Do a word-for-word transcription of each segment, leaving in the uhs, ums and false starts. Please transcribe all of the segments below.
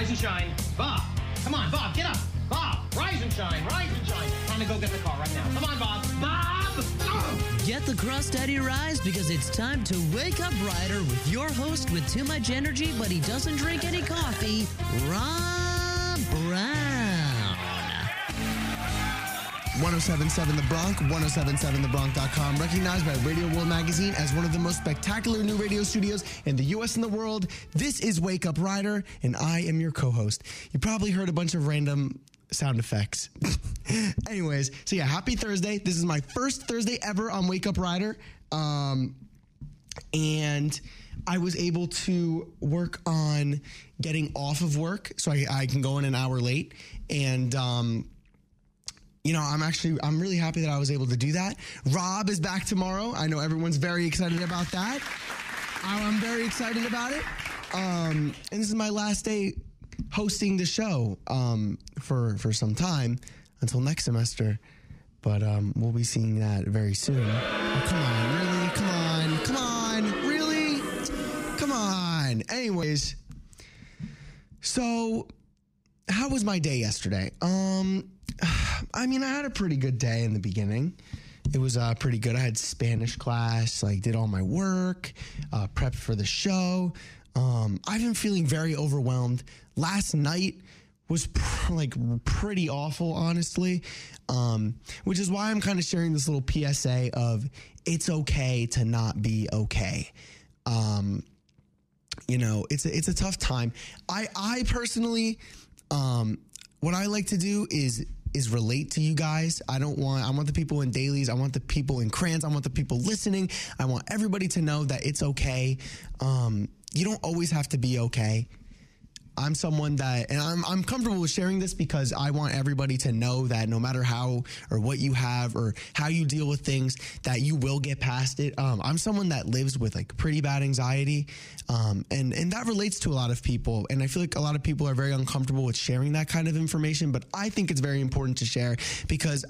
Rise and shine. Bob, come on, Bob, get up. Bob, rise and shine, rise and shine. Time to go get the car right now. Come on, Bob. Bob! Oh! Get the crust out of your eyes because it's time to wake up Rider with your host with too much energy, but he doesn't drink any coffee, Rob Brown. one oh seven point seven The Bronx, one oh seven point seven the bronx dot com. Recognized by Radio World Magazine as one of the most spectacular new radio studios in the U S and the world. This is Wake Up Rider, and I am your co-host. You probably heard a bunch of random sound effects. Anyways, so yeah, happy Thursday. This is my first Thursday ever on Wake Up Rider. Um, and I was able to work on getting off of work so I, I can go in an hour late. And, um, you know, I'm actually, I'm really happy that I was able to do that. Rob is back tomorrow. I know everyone's very excited about that. I'm very excited about it. Um, and this is my last day hosting the show um, for for some time until next semester, but um, we'll be seeing that very soon. Oh, come on, really? Come on, come on, really? Come on. Anyways, so how was my day yesterday? Um, I mean, I had a pretty good day in the beginning. It was uh, pretty good. I had Spanish class, like did all my work, uh, prepped for the show. Um, I've been feeling very overwhelmed. Last night was pr- like pretty awful, honestly, um, which is why I'm kind of sharing this little P S A of it's okay to not be okay. Um, you know, it's a, it's a tough time. I, I personally, um, what I like to do is is relate to you guys. I don't want, I want the people in dailies. I want the people in crayons. I want the people listening. I want everybody to know that it's okay. Um, You don't always have to be okay. I'm someone that, and I'm I'm comfortable with sharing this because I want everybody to know that no matter how or what you have or how you deal with things, that you will get past it. Um, I'm someone that lives with like pretty bad anxiety, um, and and that relates to a lot of people. And I feel like a lot of people are very uncomfortable with sharing that kind of information, but I think it's very important to share because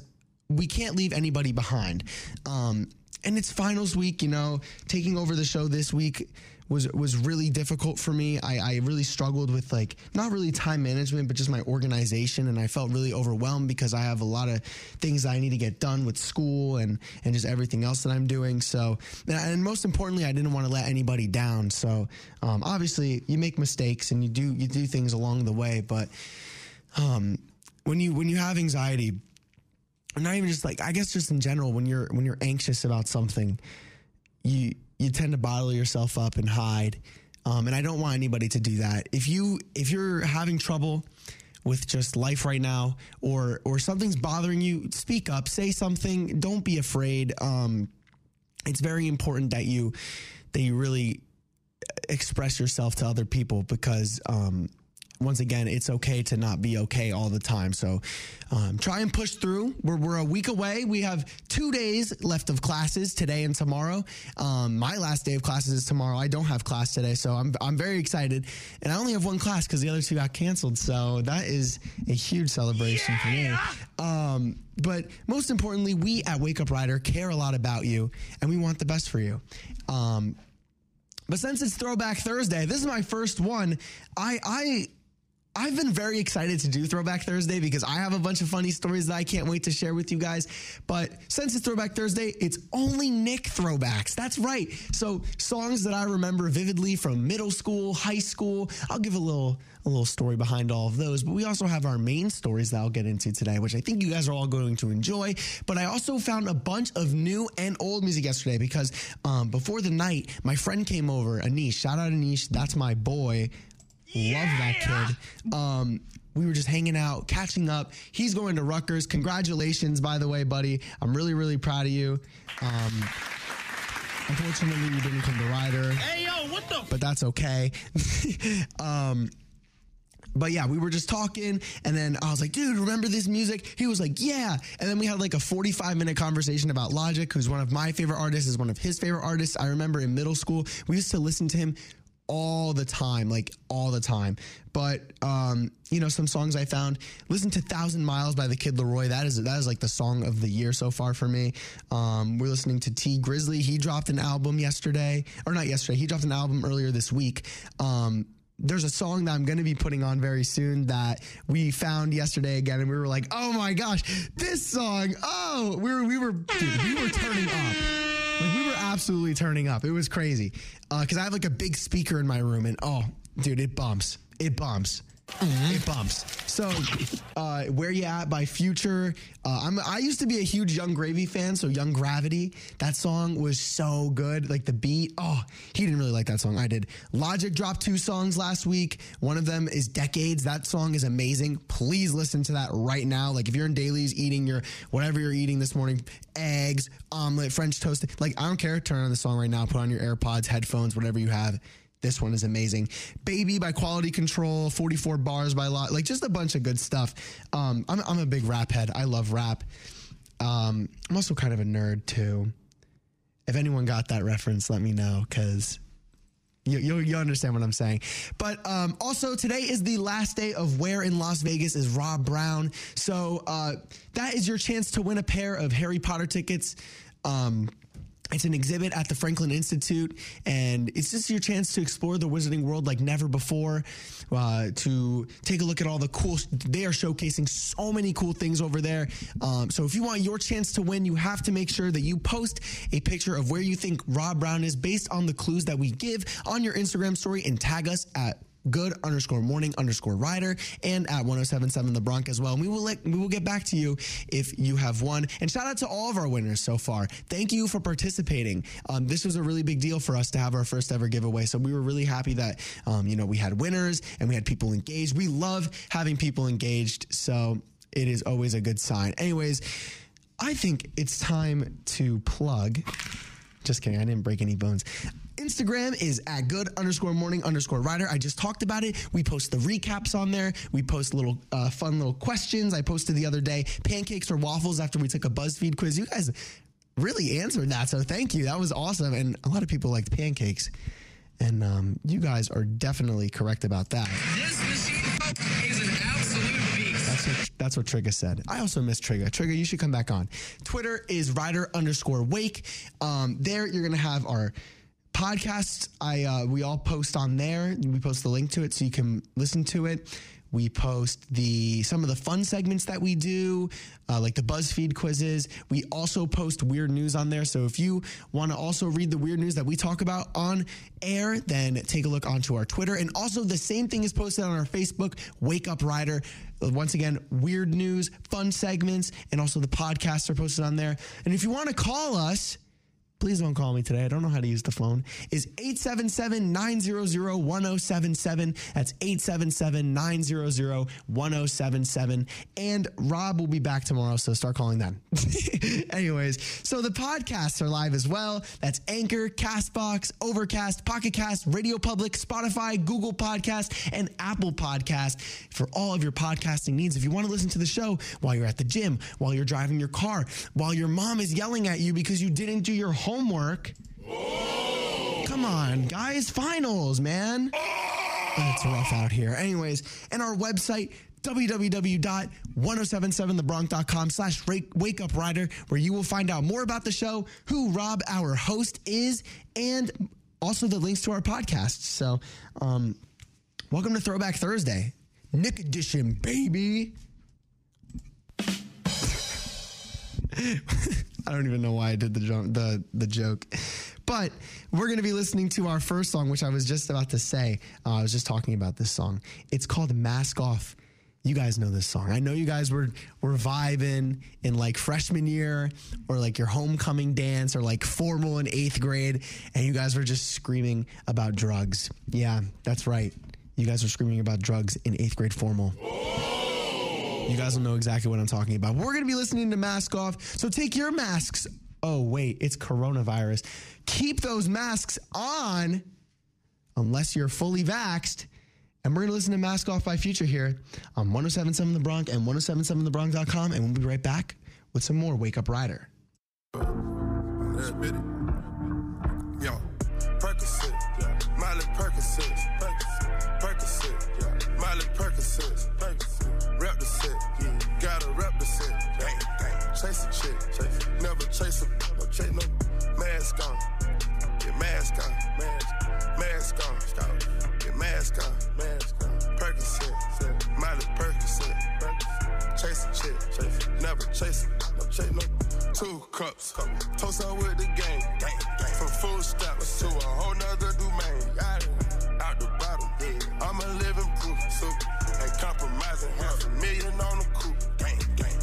we can't leave anybody behind. Um, and it's finals week, you know, taking over the show this week was was really difficult for me. I, I really struggled with like, not really time management, but just my organization. And I felt really overwhelmed because I have a lot of things I need to get done with school and, and just everything else that I'm doing. So, and most importantly, I didn't want to let anybody down. So um, obviously you make mistakes and you do, you do things along the way. But um, when you, when you have anxiety, not even just like, I guess just in general, when you're, when you're anxious about something, you, you tend to bottle yourself up and hide. Um, and I don't want anybody to do that. If you, if you're having trouble with just life right now, or, or something's bothering you, speak up, say something, don't be afraid. Um, it's very important that you, that you really express yourself to other people because, um, once again, it's okay to not be okay all the time. So um, try and push through. We're, we're a week away. We have two days left of classes today and tomorrow. Um, my last day of classes is tomorrow. I don't have class today, so I'm I'm very excited. And I only have one class because the other two got canceled. So that is a huge celebration yeah! for me. Um, but most importantly, we at Wake Up Rider care a lot about you, and we want the best for you. Um, but since it's Throwback Thursday, this is my first one. I I... I've been very excited to do Throwback Thursday because I have a bunch of funny stories that I can't wait to share with you guys. But since it's Throwback Thursday, it's only Nick throwbacks. That's right. So songs that I remember vividly from middle school, high school. I'll give a little a little story behind all of those. But we also have our main stories that I'll get into today, which I think you guys are all going to enjoy. But I also found a bunch of new and old music yesterday because um, before the night, my friend came over, Anish. Shout out Anish. That's my boy. Love that kid. Um, we were just hanging out, catching up. He's going to Rutgers. Congratulations, by the way, buddy. I'm really, really proud of you. Um, unfortunately, you didn't come to Rider. Hey, yo, what the? But that's okay. um, but yeah, we were just talking. And then I was like, dude, remember this music? He was like, yeah. And then we had like a forty-five minute conversation about Logic, who's one of my favorite artists, is one of his favorite artists. I remember in middle school, we used to listen to him all the time, like all the time. But, um, you know, some songs I found, listen to Thousand Miles by the Kid Leroy. That is, that is like the song of the year so far for me. Um, we're listening to Tee Grizzley. He dropped an album yesterday or not yesterday. He dropped an album earlier this week. Um, there's a song that I'm going to be putting on very soon that we found yesterday again, and we were like, oh my gosh, this song, oh, we were, we were, dude, we were turning up. Like, we were absolutely turning up. It was crazy. Uh, cause I have like a big speaker in my room, and oh, dude, it bumps. It bumps. Mm-hmm. It bumps. So, uh, Where You At by Future. Uh, I'm, I used to be a huge Yung Gravy fan, so Yung Gravity. That song was so good. Like, the beat. Oh, he didn't really like that song. I did. Logic dropped two songs last week. One of them is Decades. That song is amazing. Please listen to that right now. Like, if you're in dailies eating your, whatever you're eating this morning, eggs, omelet, French toast. Like, I don't care. Turn on the song right now. Put on your AirPods, headphones, whatever you have. This one is amazing. Baby by Quality Control, forty-four Bars by Lot, like just a bunch of good stuff. Um, I'm, I'm a big rap head. I love rap. Um, I'm also kind of a nerd too. If anyone got that reference, let me know, because you, you'll, you'll understand what I'm saying. But um, also today is the last day of Where in Las Vegas is Rob Brown. So uh, that is your chance to win a pair of Harry Potter tickets. Um It's an exhibit at the Franklin Institute, and it's just your chance to explore the wizarding world like never before, uh, to take a look at all the cool, they are showcasing so many cool things over there. Um, so if you want your chance to win, you have to make sure that you post a picture of where you think Rob Brown is based on the clues that we give on your Instagram story, and tag us at good underscore morning underscore rider and at one oh seven seven The Bronx as well. And we will let, we will get back to you if you have won. And shout out to all of our winners so far. Thank you for participating. Um, this was a really big deal for us to have our first ever giveaway. So we were really happy that, um, you know, we had winners and we had people engaged. We love having people engaged. So it is always a good sign. Anyways, I think it's time to plug. Just kidding. I didn't break any bones. Instagram is at good underscore morning underscore rider. I just talked about it. We post the recaps on there. We post little uh, fun little questions. I posted the other day, pancakes or waffles, after we took a BuzzFeed quiz. You guys really answered that, so thank you. That was awesome. And a lot of people liked pancakes. And um, you guys are definitely correct about that. This machine is an absolute beast. That's what, that's what Trigger said. I also miss Trigger. Trigger, you should come back on. Twitter is rider underscore wake. Um, there you're going to have our podcasts. I uh, we all post on there. We post the link to it so you can listen to it. We post the some of the fun segments that we do, uh, like the BuzzFeed quizzes. We also post weird news on there. So if you want to also read the weird news that we talk about on air, then take a look onto our Twitter. And also the same thing is posted on our Facebook, Wake Up Rider. Once again, weird news, fun segments, and also the podcasts are posted on there. And if you want to call us, please don't call me today. I don't know how to use the phone. Is eight seven seven, nine zero zero, one zero seven seven. That's eight seven seven, nine zero zero, one zero seven seven. And Rob will be back tomorrow, so start calling then. Anyways, so the podcasts are live as well. That's Anchor, CastBox, Overcast, Pocket Cast, Radio Public, Spotify, Google Podcast, and Apple Podcast for all of your podcasting needs. If you want to listen to the show while you're at the gym, while you're driving your car, while your mom is yelling at you because you didn't do your homework. Oh. Come on, guys. Finals, man. Oh. Oh, it's rough out here. Anyways, and our website, w w w dot one oh seven seven the bronx dot com slash wake up rider, where you will find out more about the show, who Rob, our host, is, and also the links to our podcasts. So, um, welcome to Throwback Thursday. Nick Edition, baby. I don't even know why I did the jo- the the joke, but we're going to be listening to our first song, which I was just about to say. Uh, I was just talking about this song. It's called Mask Off. You guys know this song. I know you guys were, were vibing in like freshman year or like your homecoming dance or like formal in eighth grade, and you guys were just screaming about drugs. Yeah, that's right. You guys were screaming about drugs in eighth grade formal. You guys will know exactly what I'm talking about. We're going to be listening to Mask Off, so take your masks. Oh, wait, it's coronavirus. Keep those masks on unless you're fully vaxxed. And we're going to listen to Mask Off by Future here on one oh seven seven The Bronx and one oh seven seven the bronx dot com. And we'll be right back with some more Wake Up Rider. Chase a chick, chase. Never chase a, no chase no, mask on, get mask on, mask, mask on, get mask on. chasing, no chasing, no. Two cups, toast out with the game. From food stops to a whole nother domain. Out the bottom, I'm a living proof. Ain't compromising, half a million on the coupe.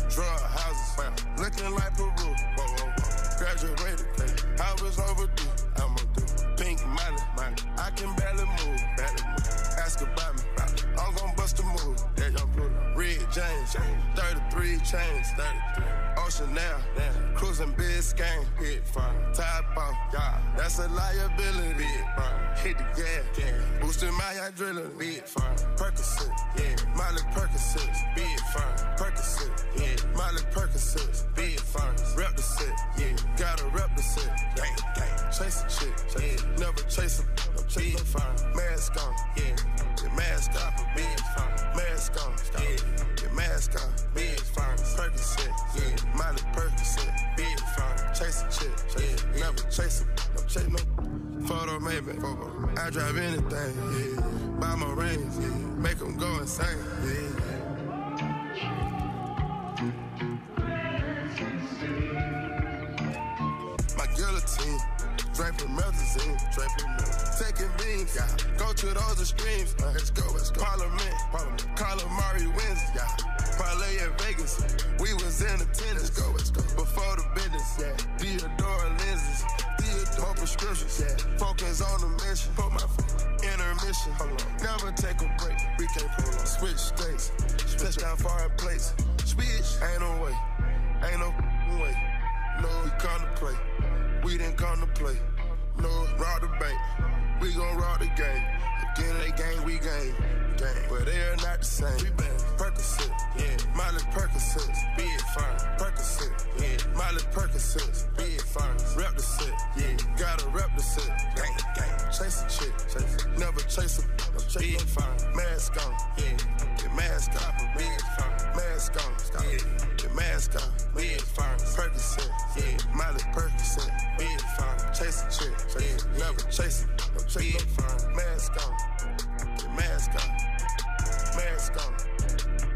Drug houses, looking like Peru. Graduated, I was overdue. I'm a dude. Pink money, money. I can barely move. Ask about me, I'm gon' bust a move. Red James, thirty-three chains, Ocean now, cruising Biscayne. Hit fire, top off, that's a liability. Hit the gas, boosting my adrenaline. Big fire, Percocet, yeah, Molly Percocet. Big fire, Percocet, yeah, Molly Percocet. Big fire, rep the set, yeah, gotta rep the set. Gang, gang, chase a chick, yeah, never chase a. Big fire, mask on, yeah, your mask off. Big fire, mask on, yeah, your mask off. Big fire, Percocet, yeah, Molly Percocet. Big fire, chase a chick, yeah, never chase a, no chase no. Photo maybe, I drive anything, yeah. Buy my rings, yeah, make them go insane, yeah. Draping magazine, draping magazine. Taking beams, yeah. Go to those extremes, uh, let's go, let's go. Parliament, Parliament. Calamari wins, yeah. Parlay in Vegas, we was in attendance, let's go, let's go. Before the business, yeah. Theodora lenses, Theodore prescriptions, yeah. Focus on the mission, put my phone. Intermission, hold on. Never take a break, we can't pull on. Switch states, switch down foreign plates. Switch, ain't no way, ain't no way. No, we come to play. We didn't come to play. No, rob the bank. We gon' rob the game. Again, they game, we game. Game. But they are not the same. We been Percocet, yeah. Molly Percocet, be it fine. Percocet, yeah. Molly Percocet, be it fine. Rep the set, yeah. Gotta rep the set. Gang, gang. Chase a chick, chase it. Never chase a. No chase it fine. Mask on, yeah. Your mask off, be it fine. Mask on, yeah. Your mask off, be it fine. Percocet, yeah. Molly Percocet. Big fine, chase a chick, chase yeah, never chase it, no chase big no fine. Mask on, the mask on, mask on,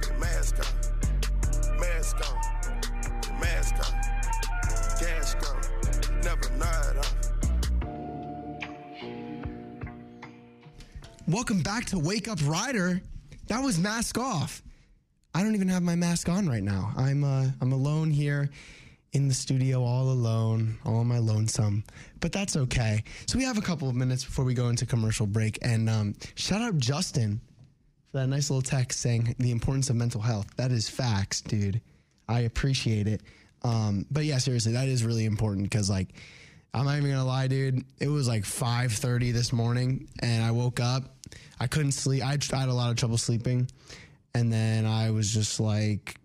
the mask on, mask on, the mask on, gas gone, never nod off. Welcome back to Wake Up Rider. That was Mask Off. I don't even have my mask on right now. I'm uh, I'm alone here. In the studio, all alone, all my lonesome, but that's okay. So we have a couple of minutes before we go into commercial break, and um, shout out Justin for that nice little text saying the importance of mental health. That is facts, dude. I appreciate it. Um, but yeah, seriously, that is really important because, like, I'm not even gonna lie, dude. It was like five thirty this morning, and I woke up. I couldn't sleep. I, I had a lot of trouble sleeping, and then I was just like.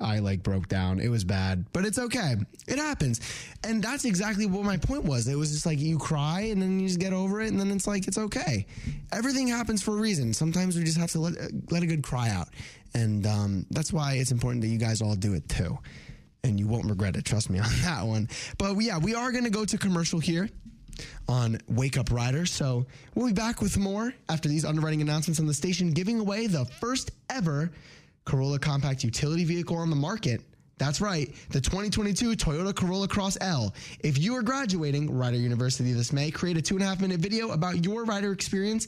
I like broke down. It was bad, but it's okay. It happens. And that's exactly what my point was. It was just like you cry and then you just get over it. And then it's like, it's okay. Everything happens for a reason. Sometimes we just have to let, let a good cry out. And um, that's why it's important that you guys all do it too. And you won't regret it. Trust me on that one. But yeah, we are going to go to commercial here on Wake Up Rider. So we'll be back with more after these underwriting announcements on the station, giving away the first ever Corolla compact utility vehicle on the market. That's right, the twenty twenty-two Toyota Corolla Cross L. If you are graduating Rider University this May, create a two and a half minute video about your Rider experience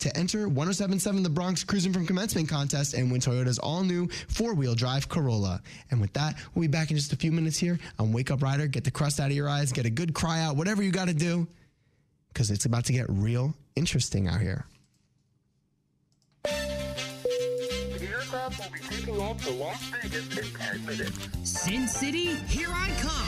to enter one oh seven point seven The Bronx Cruising from Commencement contest and win Toyota's all new four wheel drive Corolla. And with that, we'll be back in just a few minutes here on Wake Up Rider. Get the crust out of your eyes, get a good cry out, whatever you got to do, because it's about to get real interesting out here. Will be taking off to Las Vegas in ten minutes. Sin City, here I come.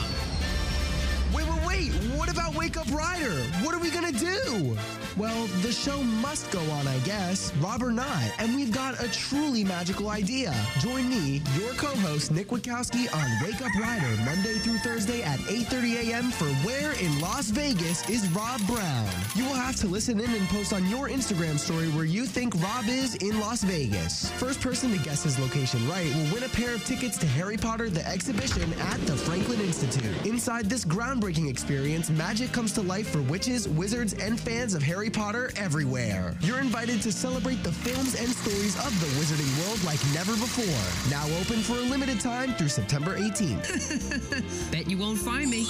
Wait, wait, wait. What about Wake Up Rider? What are we going to do? Well, the show must go on, I guess, Rob or not. And we've got a truly magical idea. Join me, your co-host, Nick Wachowski, on Wake Up Rider, Monday through Thursday at eight thirty a m for Where in Las Vegas is Rob Brown? You will have to listen in and post on your Instagram story where you think Rob is in Las Vegas. First person to guess his location right will win a pair of tickets to Harry Potter, the exhibition at the Franklin Institute. Inside this groundbreaking experience, magic comes to life for witches, wizards, and fans of Harry Harry Potter everywhere. You're invited to celebrate the films and stories of the wizarding world like never before. Now open for a limited time through September eighteenth. Bet you won't find me.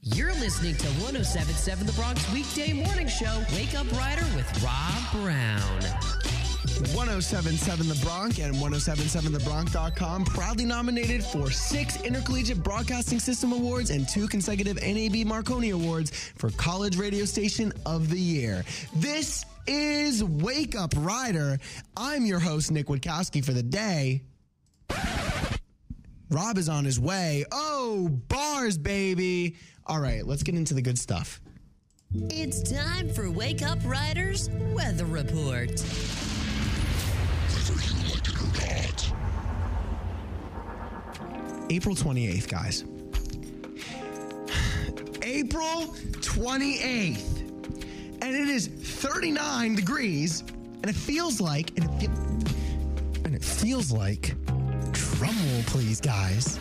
You're listening to one oh seven point seven The Bronx Weekday Morning Show. Wake Up Rider with Rob Brown. one oh seven point seven The Bronx and one oh seven point seven the bronx dot com proudly nominated for six Intercollegiate Broadcasting System Awards and two consecutive N A B Marconi Awards for College Radio Station of the Year. This is Wake Up Rider. I'm your host, Nick Wachowski, for the day. Rob is on his way. Oh, bars, baby. All right, let's get into the good stuff. It's time for Wake Up Rider's Weather Report. Whether you like it or not. April twenty-eighth, guys. April twenty-eighth. And it is thirty-nine degrees, and it feels like, and it, fe- and it feels like, drum roll please, guys,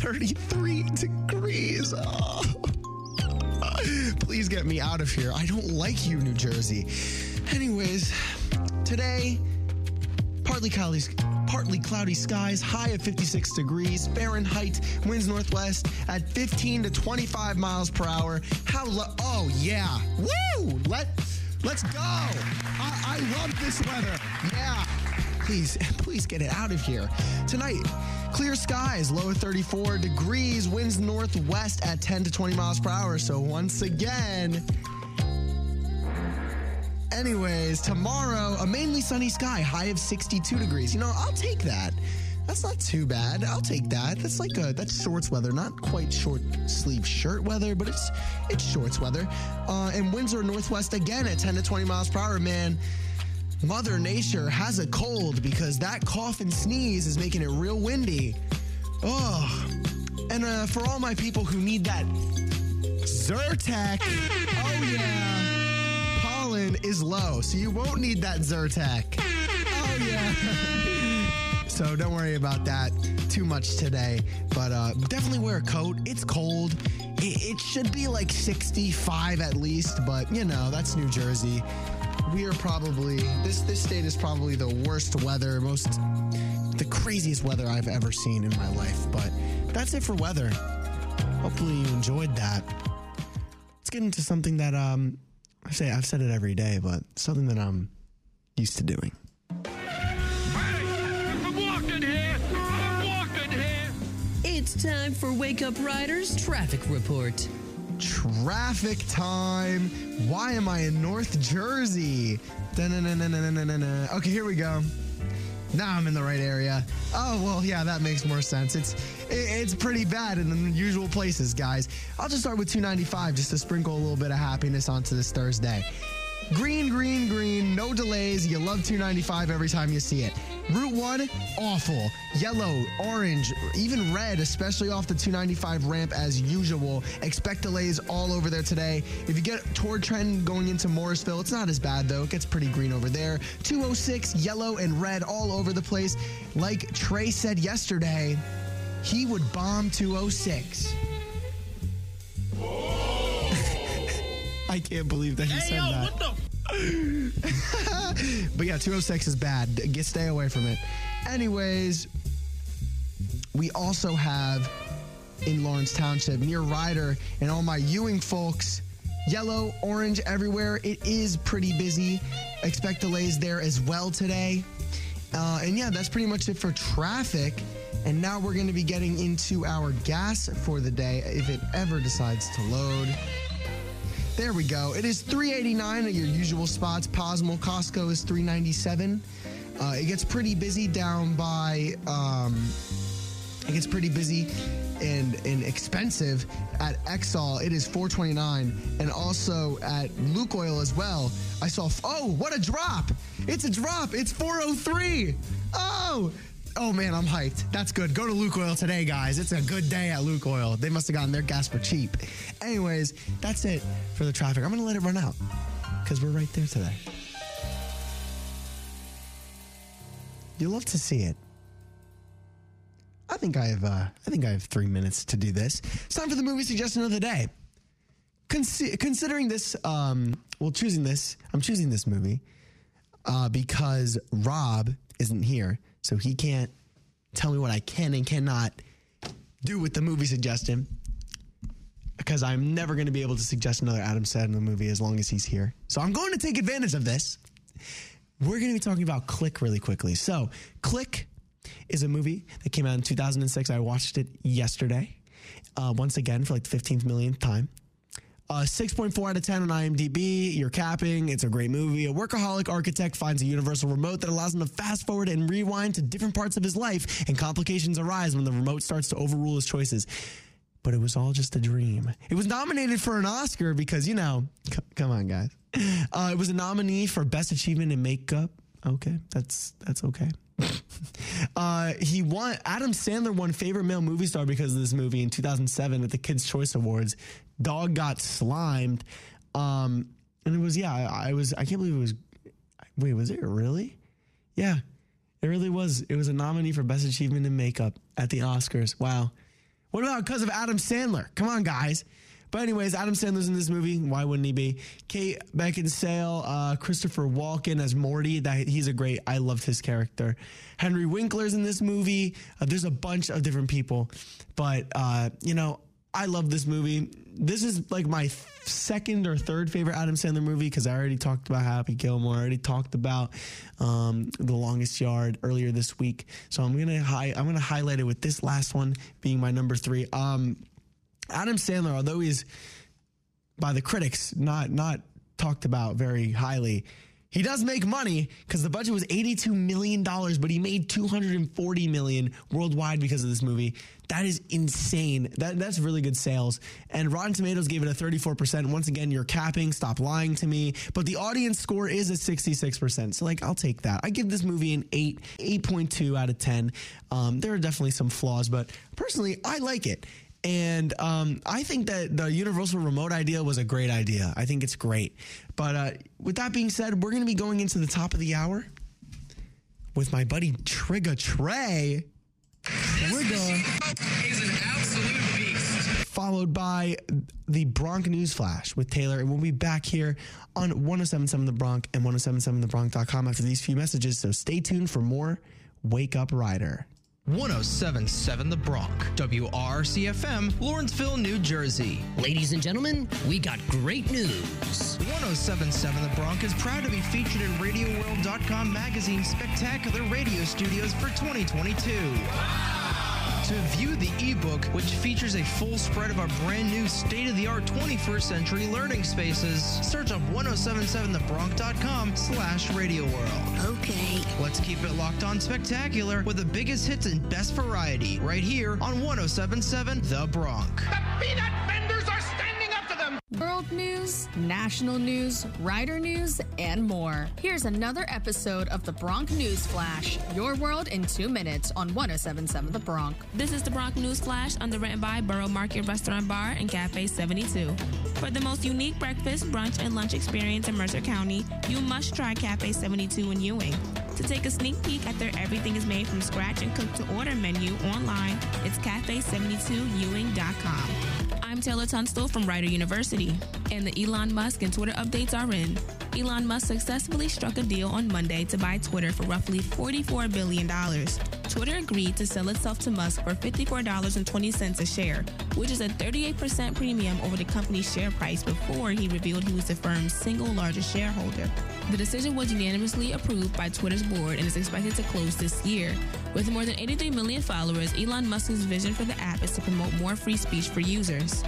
thirty-three degrees. Oh. Please get me out of here. I don't like you, New Jersey. Anyways, today, partly cloudy, partly cloudy skies, high of fifty-six degrees, Fahrenheit, winds northwest at fifteen to twenty-five miles per hour. How lo- oh, yeah. Woo! Let, let's go. I, I love this weather. Yeah. Please, please get it out of here. Tonight, clear skies, low of thirty-four degrees, winds northwest at ten to twenty miles per hour. So once again... Anyways, tomorrow, a mainly sunny sky, high of sixty-two degrees. You know, I'll take that. That's not too bad. I'll take that. That's like a, that's shorts weather, not quite short sleeve shirt weather, but it's it's shorts weather. Uh, and winds are northwest again at ten to twenty miles per hour, man. Mother Nature has a cold because that cough and sneeze is making it real windy. Oh, and uh, for all my people who need that Zyrtec, oh yeah. Is low, so you won't need that Zyrtec. Oh, yeah. So don't worry about that too much today, but uh, definitely wear a coat. It's cold. It, it should be like sixty-five at least, but, you know, that's New Jersey. We are probably, this, this state is probably the worst weather, most, the craziest weather I've ever seen in my life, but that's it for weather. Hopefully you enjoyed that. Let's get into something that, um, I say I've said it every day, but something that I'm used to doing. Hey, I'm walking here. I'm walking here. It's time for Wake Up Rider's Traffic Report. Traffic time. Why am I in North Jersey? Da-na-na-na-na-na-na-na. Okay, here we go. Now I'm in the right area. Oh, well, yeah, that makes more sense. It's it's pretty bad in the usual places, guys. I'll just start with two ninety-five just to sprinkle a little bit of happiness onto this Thursday. Green, green, green, no delays. You love two ninety-five every time you see it. Route one, awful. Yellow, orange, even red, especially off the two ninety-five ramp as usual. Expect delays all over there today. If you get toward Trenton going into Morrisville, it's not as bad, though. It gets pretty green over there. two oh six, yellow and red all over the place. Like Trey said yesterday, he would bomb two oh six. Oh. I can't believe that he hey, said yo, that. What the? But yeah, two oh six is bad. Get stay away from it. Anyways, we also have in Lawrence Township near Rider and all my Ewing folks, yellow, orange everywhere. It is pretty busy. Expect delays there as well today. Uh, and yeah, that's pretty much it for traffic. And now we're going to be getting into our gas for the day if it ever decides to load. There we go. It is three eighty-nine at your usual spots. Posmo, Costco is three ninety-seven. Uh, it gets pretty busy down by. Um, it gets pretty busy and and expensive at Exol. It is four twenty-nine, and also at Luke Oil as well. I saw. Oh, what a drop! It's a drop. It's four oh three. Oh. Oh, man, I'm hyped. That's good. Go to Luke Oil today, guys. It's a good day at Luke Oil. They must have gotten their gas for cheap. Anyways, that's it for the traffic. I'm going to let it run out because we're right there today. You'll love to see it. I think I have uh, I think I have three minutes to do this. It's time for the movie suggestion of the day. Consi- considering this, um, well, choosing this, I'm choosing this movie uh, because Rob isn't here, so he can't tell me what I can and cannot do with the movie suggestion, because I'm never going to be able to suggest another Adam Sandler movie as long as he's here. So I'm going to take advantage of this. We're going to be talking about Click really quickly. So Click is a movie that came out in two thousand six. I watched it yesterday, uh, once again for like the fifteenth millionth time. Uh, six point four out of ten on IMDb. You're capping. It's a great movie. A workaholic architect finds a universal remote that allows him to fast forward and rewind to different parts of his life, and complications arise when the remote starts to overrule his choices. But it was all just a dream. It was nominated for an Oscar because, you know, c- come on, guys. Uh, it was a nominee for Best Achievement in Makeup. Okay, that's that's okay. uh, he won. Adam Sandler won Favorite Male Movie Star because of this movie in two thousand seven at the Kids' Choice Awards. Dog got slimed, um, and it was yeah. I, I was I can't believe it was. Wait, was it really? Yeah, it really was. It was a nominee for Best Achievement in Makeup at the Oscars. Wow. What about because of Adam Sandler? Come on, guys. But anyways, Adam Sandler's in this movie. Why wouldn't he be? Kate Beckinsale, uh, Christopher Walken as Morty. That he's a great. I loved his character. Henry Winkler's in this movie. Uh, there's a bunch of different people, but uh, you know, I love this movie. This is like my th- second or third favorite Adam Sandler movie because I already talked about Happy Gilmore. I already talked about um, The Longest Yard earlier this week. So I'm gonna hi- I'm gonna highlight it with this last one being my number three. Um, Adam Sandler, although he's by the critics not not talked about very highly, he does make money because the budget was eighty-two million dollars, but he made two hundred forty million dollars worldwide because of this movie. That is insane. That That's really good sales. And Rotten Tomatoes gave it a thirty-four percent. Once again, you're capping. Stop lying to me. But the audience score is a sixty-six percent. So, like, I'll take that. I give this movie an eight, eight point two out of ten. Um, there are definitely some flaws, but personally, I like it. And um, I think that the universal remote idea was a great idea. I think it's great. But uh, with that being said, we're going to be going into the top of the hour with my buddy Trigger Trey. Trigger is an absolute beast. Followed by the Bronx News Flash with Taylor. And we'll be back here on one oh seven point seven The Bronx and one oh seven point seven the bronx dot com after these few messages. So stay tuned for more Wake Up Rider. one oh seven point seven The Bronx, W R C F M, Lawrenceville, New Jersey. Ladies and gentlemen, we got great news. one oh seven point seven The Bronx is proud to be featured in radio world dot com magazine Spectacular Radio Studios for twenty twenty-two. Wow! To view the ebook, which features a full spread of our brand new state-of-the-art twenty-first century learning spaces, search on one oh seven point seven the bronx dot com slash radio world. Okay. Let's keep it locked on Spectacular with the biggest hits and best variety right here on one oh seven point seven The Bronx. The peanut vendors are standing up to them! World news, national news, rider news, and more. Here's another episode of the Bronx News Flash, your world in two minutes on one oh seven point seven The Bronx. This is the Bronx News Flash, underwritten by Borough Market Restaurant Bar and Cafe seventy-two. For the most unique breakfast, brunch, and lunch experience in Mercer County, you must try Cafe seventy-two in Ewing. To take a sneak peek at their everything is made from scratch and cooked to order menu online, it's cafe seventy-two ewing dot com. I'm Taylor Tunstall from Rider University, and the Elon Musk and Twitter updates are in. Elon Musk successfully struck a deal on Monday to buy Twitter for roughly forty-four billion dollars. Twitter agreed to sell itself to Musk for fifty-four dollars and twenty cents a share, which is a thirty-eight percent premium over the company's share price before he revealed he was the firm's single largest shareholder. The decision was unanimously approved by Twitter's board and is expected to close this year. With more than eighty-three million followers, Elon Musk's vision for the app is to promote more free speech for users.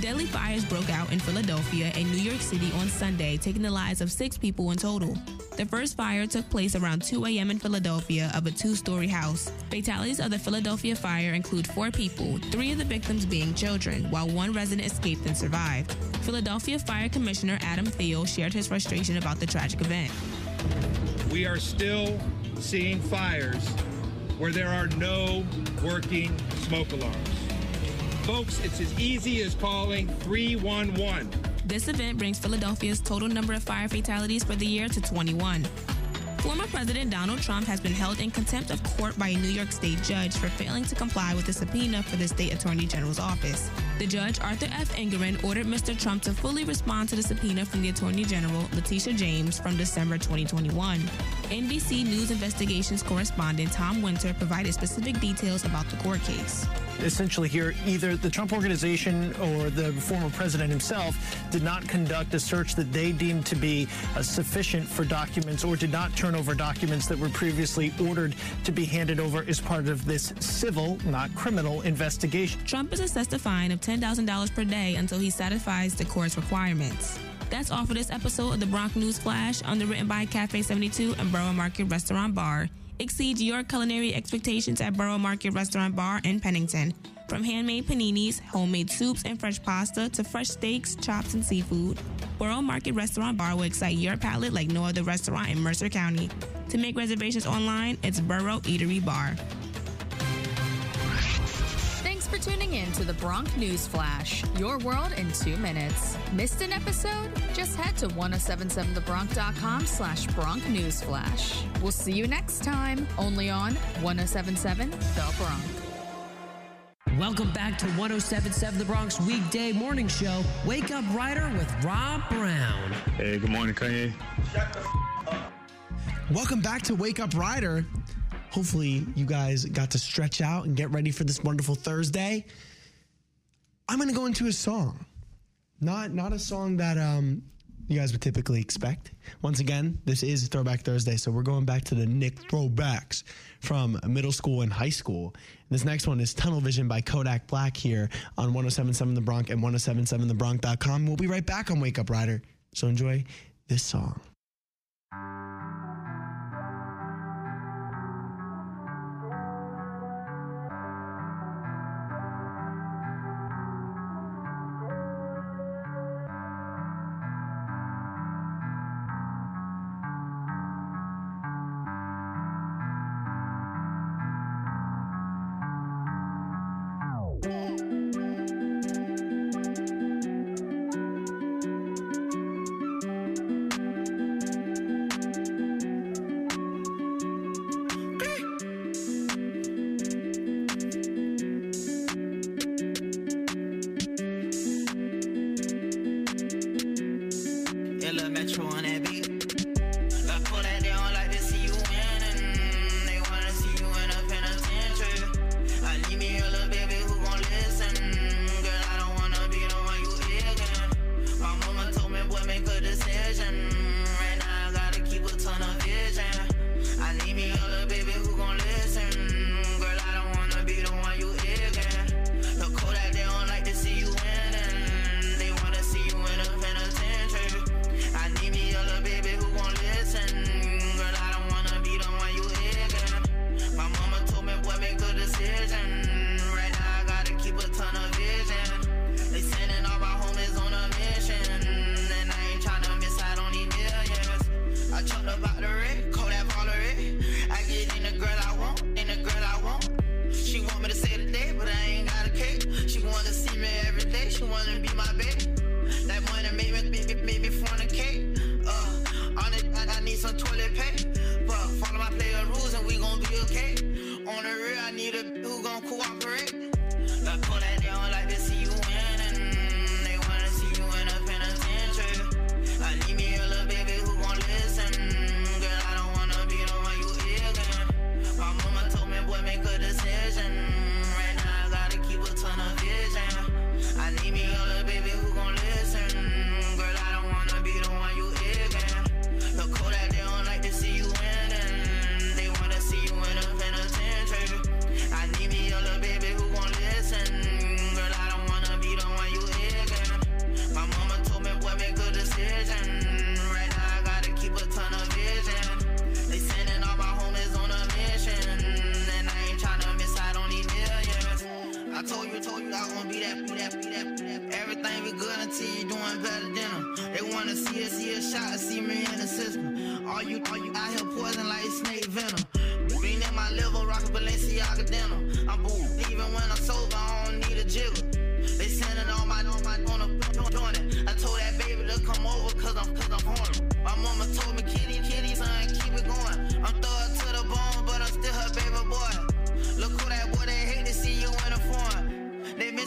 Deadly fires broke out in Philadelphia and New York City on Sunday, taking the lives of six people in total. The first fire took place around two a.m. in Philadelphia of a two-story house. Fatalities of the Philadelphia fire include four people, three of the victims being children, while one resident escaped and survived. Philadelphia Fire Commissioner Adam Thiel shared his frustration about the tragic event. We are still seeing fires where there are no working smoke alarms. Folks, it's as easy as calling three one one. This event brings Philadelphia's total number of fire fatalities for the year to twenty-one. Former President Donald Trump has been held in contempt of court by a New York State judge for failing to comply with a subpoena for the state attorney general's office. The judge, Arthur F. Engeron, ordered Mister Trump to fully respond to the subpoena from the Attorney General, Letitia James, from December twenty twenty-one. N B C News Investigations correspondent Tom Winter provided specific details about the court case. Essentially here, either the Trump Organization or the former president himself did not conduct a search that they deemed to be uh, sufficient for documents, or did not turn over documents that were previously ordered to be handed over as part of this civil, not criminal, investigation. Trump is assessed a fine of ten thousand dollars per day until he satisfies the court's requirements. That's all for this episode of the Bronx News Flash, underwritten by Cafe seventy-two and Borough Market Restaurant Bar. Exceed your culinary expectations at Borough Market Restaurant Bar in Pennington. From handmade paninis, homemade soups, and fresh pasta to fresh steaks, chops, and seafood, Borough Market Restaurant Bar will excite your palate like no other restaurant in Mercer County. To make reservations online, it's Borough Eatery Bar. For tuning in to the Bronx News Flash, your world in two minutes. Missed an episode? Just head to ten seventy-seven the bronx dot com slash Bronx News Flash. We'll see you next time, only on ten seventy-seven The Bronx. Welcome back to ten seventy-seven The Bronx weekday morning show. Wake Up Rider with Rob Brown. Hey, good morning, Kanye. Shut the f up. Welcome back to Wake Up Rider. Hopefully, you guys got to stretch out and get ready for this wonderful Thursday. I'm going to go into a song. Not not a song that um, you guys would typically expect. Once again, this is Throwback Thursday, so we're going back to the Nick throwbacks from middle school and high school. This next one is Tunnel Vision by Kodak Black here on ten seventy-seven The Bronx and ten seventy-seven the bronx dot com. We'll be right back on Wake Up Rider, so enjoy this song.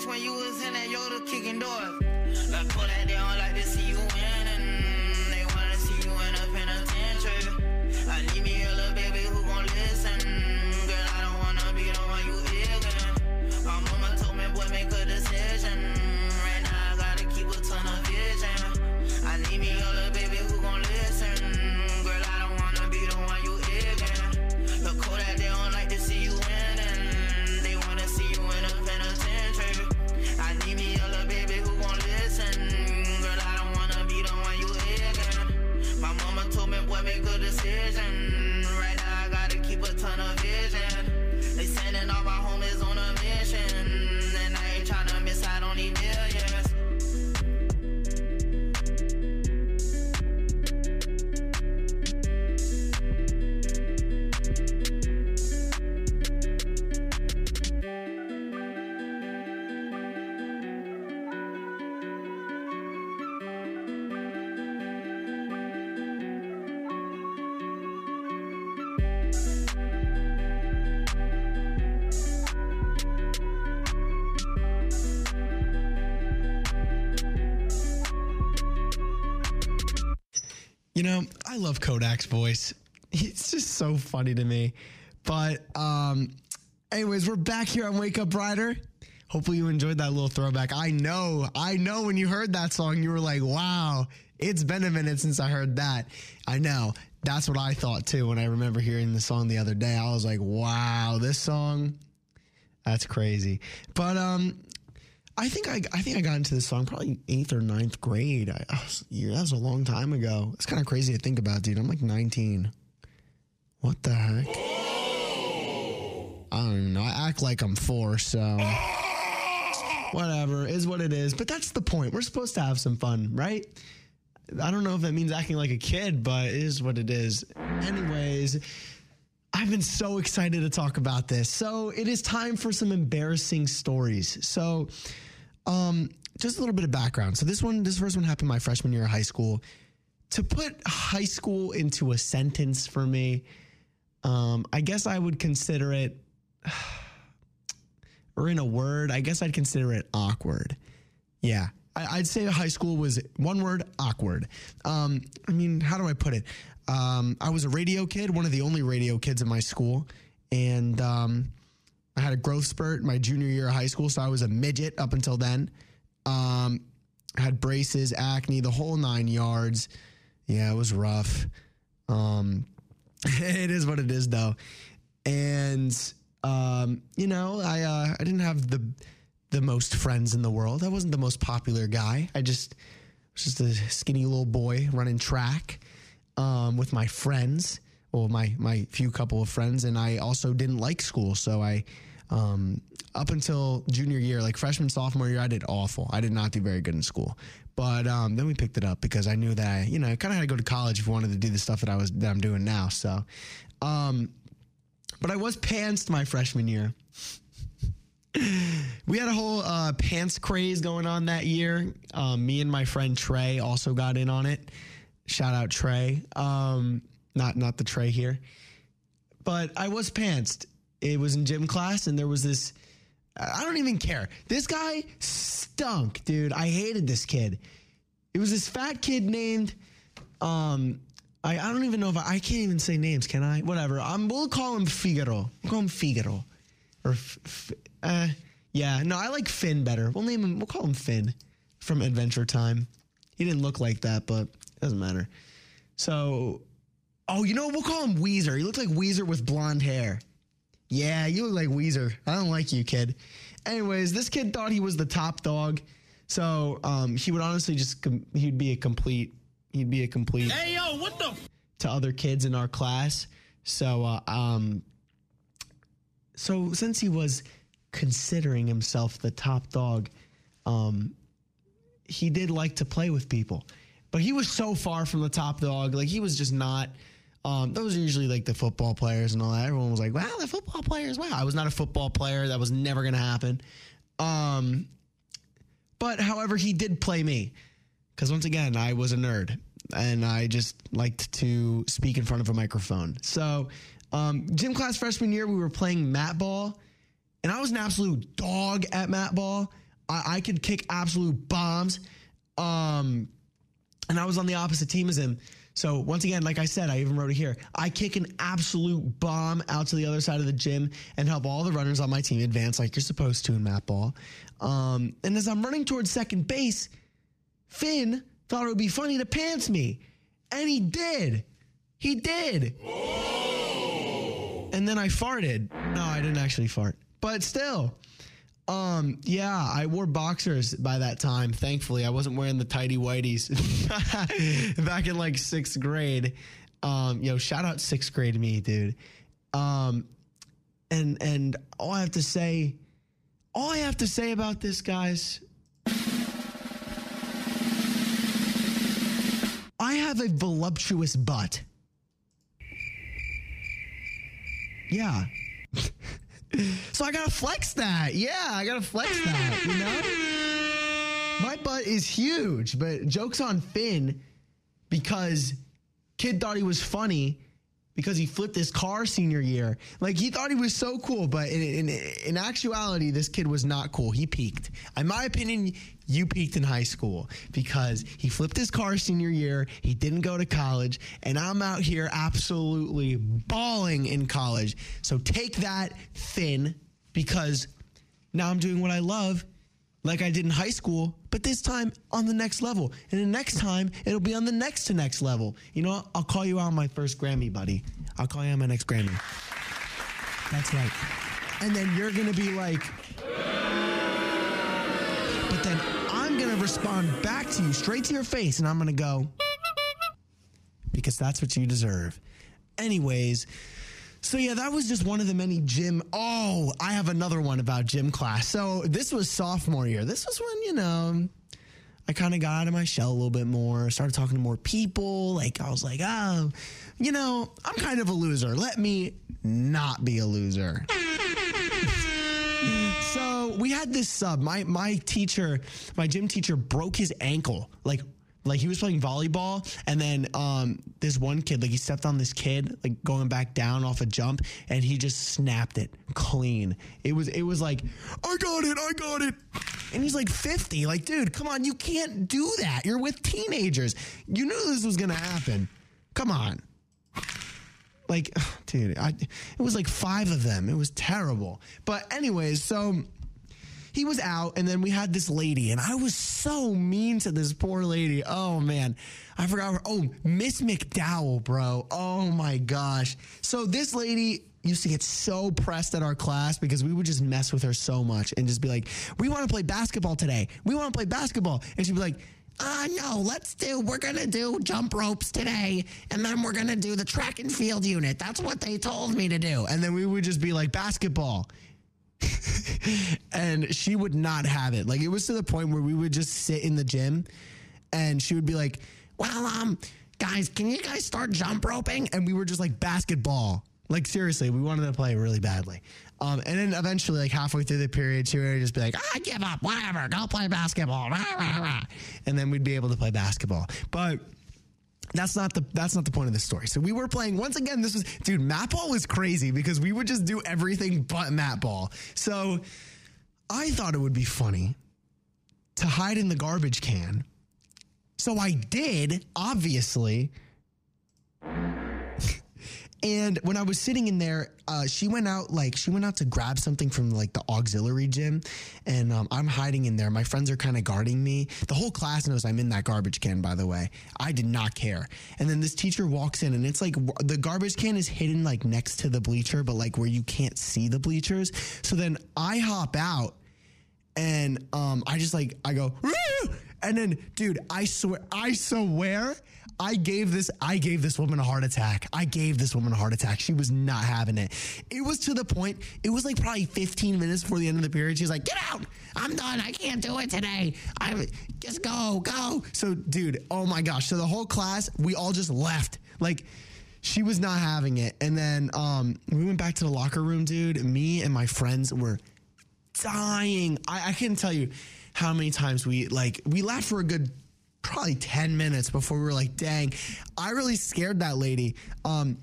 When you was in that Yoda I call that they don't like to see you winning. They wanna see you in a penitentiary. I need me a little baby who gon' listen. Girl, I don't wanna be the one you ignorant. My mama told me, boy, make a decision. Right now I gotta keep a ton of vision. I need me a little baby who gon' listen. Girl, I don't wanna be the one you ignorant. The call that they don't like to see you winning. They wanna see you in a penitentiary. I need me a little baby who gon' listen. Girl, I don't wanna be the one you ignorant. My mama told me, boy, make a decision. Right now I gotta keep a ton of vision. They sending all my homies on a mission. And I ain't tryna miss out on these millions. You know, I love Kodak's voice. It's just so funny to me. But um, anyways, we're back here on Wake Up Rider. Hopefully you enjoyed that little throwback. I know, I know when you heard that song, you were like, wow, it's been a minute since I heard that. I know. That's what I thought too when I remember hearing the song the other day. I was like, wow, this song, that's crazy. But um, I think I I think I got into this song probably eighth or ninth grade. I, I was, that was a long time ago. It's kind of crazy to think about, dude. I'm like nineteen. What the heck? Oh. I don't even know. I act like I'm four, so oh. Whatever is what it is. But that's the point. We're supposed to have some fun, right? I don't know if that means acting like a kid, but it is what it is. Anyways, I've been so excited to talk about this. So it is time for some embarrassing stories. So um, just a little bit of background. So this one, this first one happened my freshman year of high school. To put high school into a sentence for me, um, I guess I would consider it, or in a word, I guess I'd consider it awkward. Yeah. I'd say high school was, one word, awkward. Um, I mean, how do I put it? Um, I was a radio kid, one of the only radio kids in my school. And um, I had a growth spurt my junior year of high school, so I was a midget up until then. Um, had braces, acne, the whole nine yards. Yeah, it was rough. Um, it is what it is, though. And, um, you know, I uh, I didn't have the... the most friends in the world. I wasn't the most popular guy. I just was just a skinny little boy running track um, with my friends, well, my my few couple of friends, and I also didn't like school. So I, um, up until junior year, like freshman, sophomore year, I did awful. I did not do very good in school. But um, then we picked it up because I knew that I, you know, I kind of had to go to college if I wanted to do the stuff that I was that I'm doing now. So, um, but I was pantsed my freshman year. We had a whole uh, pants craze going on that year. Um, me and my friend Trey also got in on it. Shout out Trey. Um, not not the Trey here. But I was pantsed. It was in gym class, and there was this... I don't even care. This guy stunk, dude. I hated this kid. It was this fat kid named... Um, I, I don't even know if... I, I can't even say names, can I? Whatever. Um, we'll call him Figaro. We'll call him Figaro. Or... F- f- Uh, yeah, no, I like Finn better. We'll name him, we'll call him Finn from Adventure Time. He didn't look like that, but it doesn't matter. So, oh, you know, we'll call him Weezer. He looked like Weezer with blonde hair. Yeah, you look like Weezer. I don't like you, kid. Anyways, this kid thought he was the top dog. So, um, he would honestly just, com- he'd be a complete, he'd be a complete. Hey, yo, what the? To other kids in our class. So, uh, um, so since he was considering himself the top dog, um, he did like to play with people, but he was so far from the top dog. Like he was just not, um, those are usually like the football players and all that. Everyone was like, wow, the football players. Wow. I was not a football player. That was never going to happen. Um, but however, he did play me because once again, I was a nerd and I just liked to speak in front of a microphone. So, um, gym class freshman year, we were playing mat ball. And I was an absolute dog at mat ball. I, I could kick absolute bombs. Um, and I was on the opposite team as him. So once again, like I said, I even wrote it here. I kick an absolute bomb out to the other side of the gym and help all the runners on my team advance like you're supposed to in mat ball. Um, and as I'm running towards second base, Finn thought it would be funny to pants me. And he did. He did. Oh. And then I farted. No, I didn't actually fart. But still. Um, yeah, I wore boxers by that time. Thankfully, I wasn't wearing the tighty whities back in like sixth grade. Um, yo, shout out sixth grade me, dude. Um, and, and all I have to say, all I have to say about this, guys, I have a voluptuous butt. Yeah. So I gotta flex that. Yeah, I gotta flex that, you know? My butt is huge, but joke's on Finn because kid thought he was funny because he flipped his car senior year. Like, he thought he was so cool, but in, in, in actuality, this kid was not cool. He peaked. In my opinion, you peaked in high school because he flipped his car senior year, he didn't go to college, and I'm out here absolutely bawling in college. So take that, Finn, because now I'm doing what I love like I did in high school, but this time on the next level. And the next time, it'll be on the next to next level. You know what? I'll call you out on my first Grammy, buddy. I'll call you on my next Grammy. That's right. And then you're going to be like... But then I'm going to respond back to you, straight to your face, and I'm going to go... Because that's what you deserve. Anyways... So, yeah, that was just one of the many gym. Oh, I have another one about gym class. So this was sophomore year. This was when, you know, I kind of got out of my shell a little bit more, started talking to more people. Like, I was like, oh, you know, I'm kind of a loser. Let me not be a loser. So we had this sub. My my teacher, my gym teacher broke his ankle, like, Like, he was playing volleyball, and then um, this one kid, like, he stepped on this kid, like, going back down off a jump, and he just snapped it clean. It was, it was like, I got it, I got it. And he's, like, fifty. Like, dude, come on, you can't do that. You're with teenagers. You knew this was going to happen. Come on. Like, dude, I, it was, like, five of them. It was terrible. But anyways, so... He was out, and then we had this lady, and I was so mean to this poor lady. Oh, man. I forgot her. Oh, Miss McDowell, bro. Oh, my gosh. So this lady used to get so pressed at our class because we would just mess with her so much and just be like, we want to play basketball today. We want to play basketball. And she'd be like, ah, uh, no, let's do, we're going to do jump ropes today, and then we're going to do the track and field unit. That's what they told me to do. And then we would just be like, basketball. And she would not have it. Like, it was to the point where we would just sit in the gym and she would be like, well, um, guys, can you guys start jump roping? And we were just like, basketball. Like, seriously, we wanted to play really badly. Um, and then eventually, like, halfway through the period, she would just be like, I give up, whatever, go play basketball. Rah, rah, rah. And then we'd be able to play basketball. But... That's not the that's not the point of the story. So we were playing once again. This was dude. Mat ball was crazy because we would just do everything but mat ball. So I thought it would be funny to hide in the garbage can. So I did, obviously. And when I was sitting in there, uh, she went out like she went out to grab something from like the auxiliary gym, and um, I'm hiding in there. My friends are kind of guarding me. The whole class knows I'm in that garbage can, by the way. I did not care. And then this teacher walks in, and it's like the garbage can is hidden like next to the bleacher, but like where you can't see the bleachers. So then I hop out, and um, I just like I go, woo! And then dude, I swear, I swear. I gave this I gave this woman a heart attack. I gave this woman a heart attack. She was not having it. It was to the point, it was like probably fifteen minutes before the end of the period. She was like, get out. I'm done. I can't do it today. I just go, go. So, dude, oh, my gosh. So the whole class, we all just left. Like, she was not having it. And then um, we went back to the locker room, dude. Me and my friends were dying. I, I couldn't tell you how many times we, like, we laughed for a good probably ten minutes before we were like, dang, I really scared that lady. Um,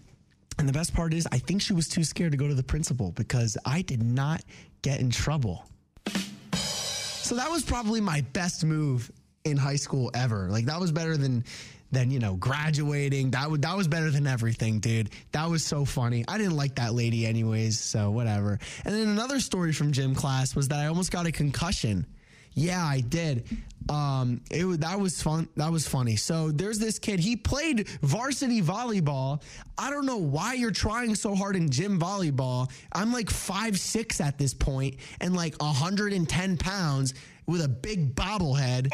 and the best part is I think she was too scared to go to the principal because I did not get in trouble. So that was probably my best move in high school ever. Like, that was better than than you know, graduating. That would that was better than everything, dude. That was so funny. I didn't like that lady anyways, so whatever. And then another story from gym class was that I almost got a concussion. Yeah, I did. Um, it was, that was fun. That was funny. So there's this kid. He played varsity volleyball. I don't know why you're trying so hard in gym volleyball. I'm like five six at this point and like one hundred ten pounds with a big bobblehead.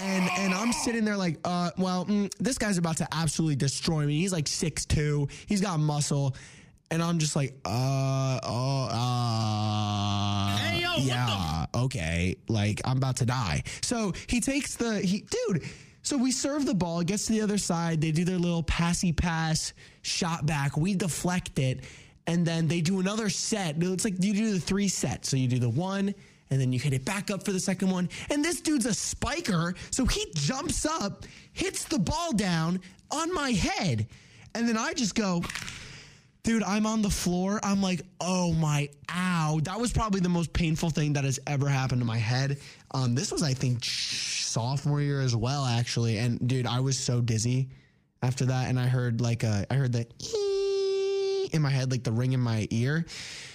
And and I'm sitting there like, uh, well, mm, this guy's about to absolutely destroy me. He's like six two. He's got muscle. And I'm just like, uh, oh, uh, hey, yo, yeah, what the- okay. Like, I'm about to die. So he takes the, he, dude. So we serve the ball. It gets to the other side. They do their little passy pass, shot back. We deflect it. And then they do another set. It's like you do the three sets. So you do the one, and then you hit it back up for the second one. And this dude's a spiker. So he jumps up, hits the ball down on my head. And then I just go... Dude, I'm on the floor. I'm like, oh my, ow. That was probably the most painful thing that has ever happened to my head. Um, this was, I think, sophomore year as well, actually. And dude, I was so dizzy after that. And I heard like a, I heard the ee in my head, like the ring in my ear.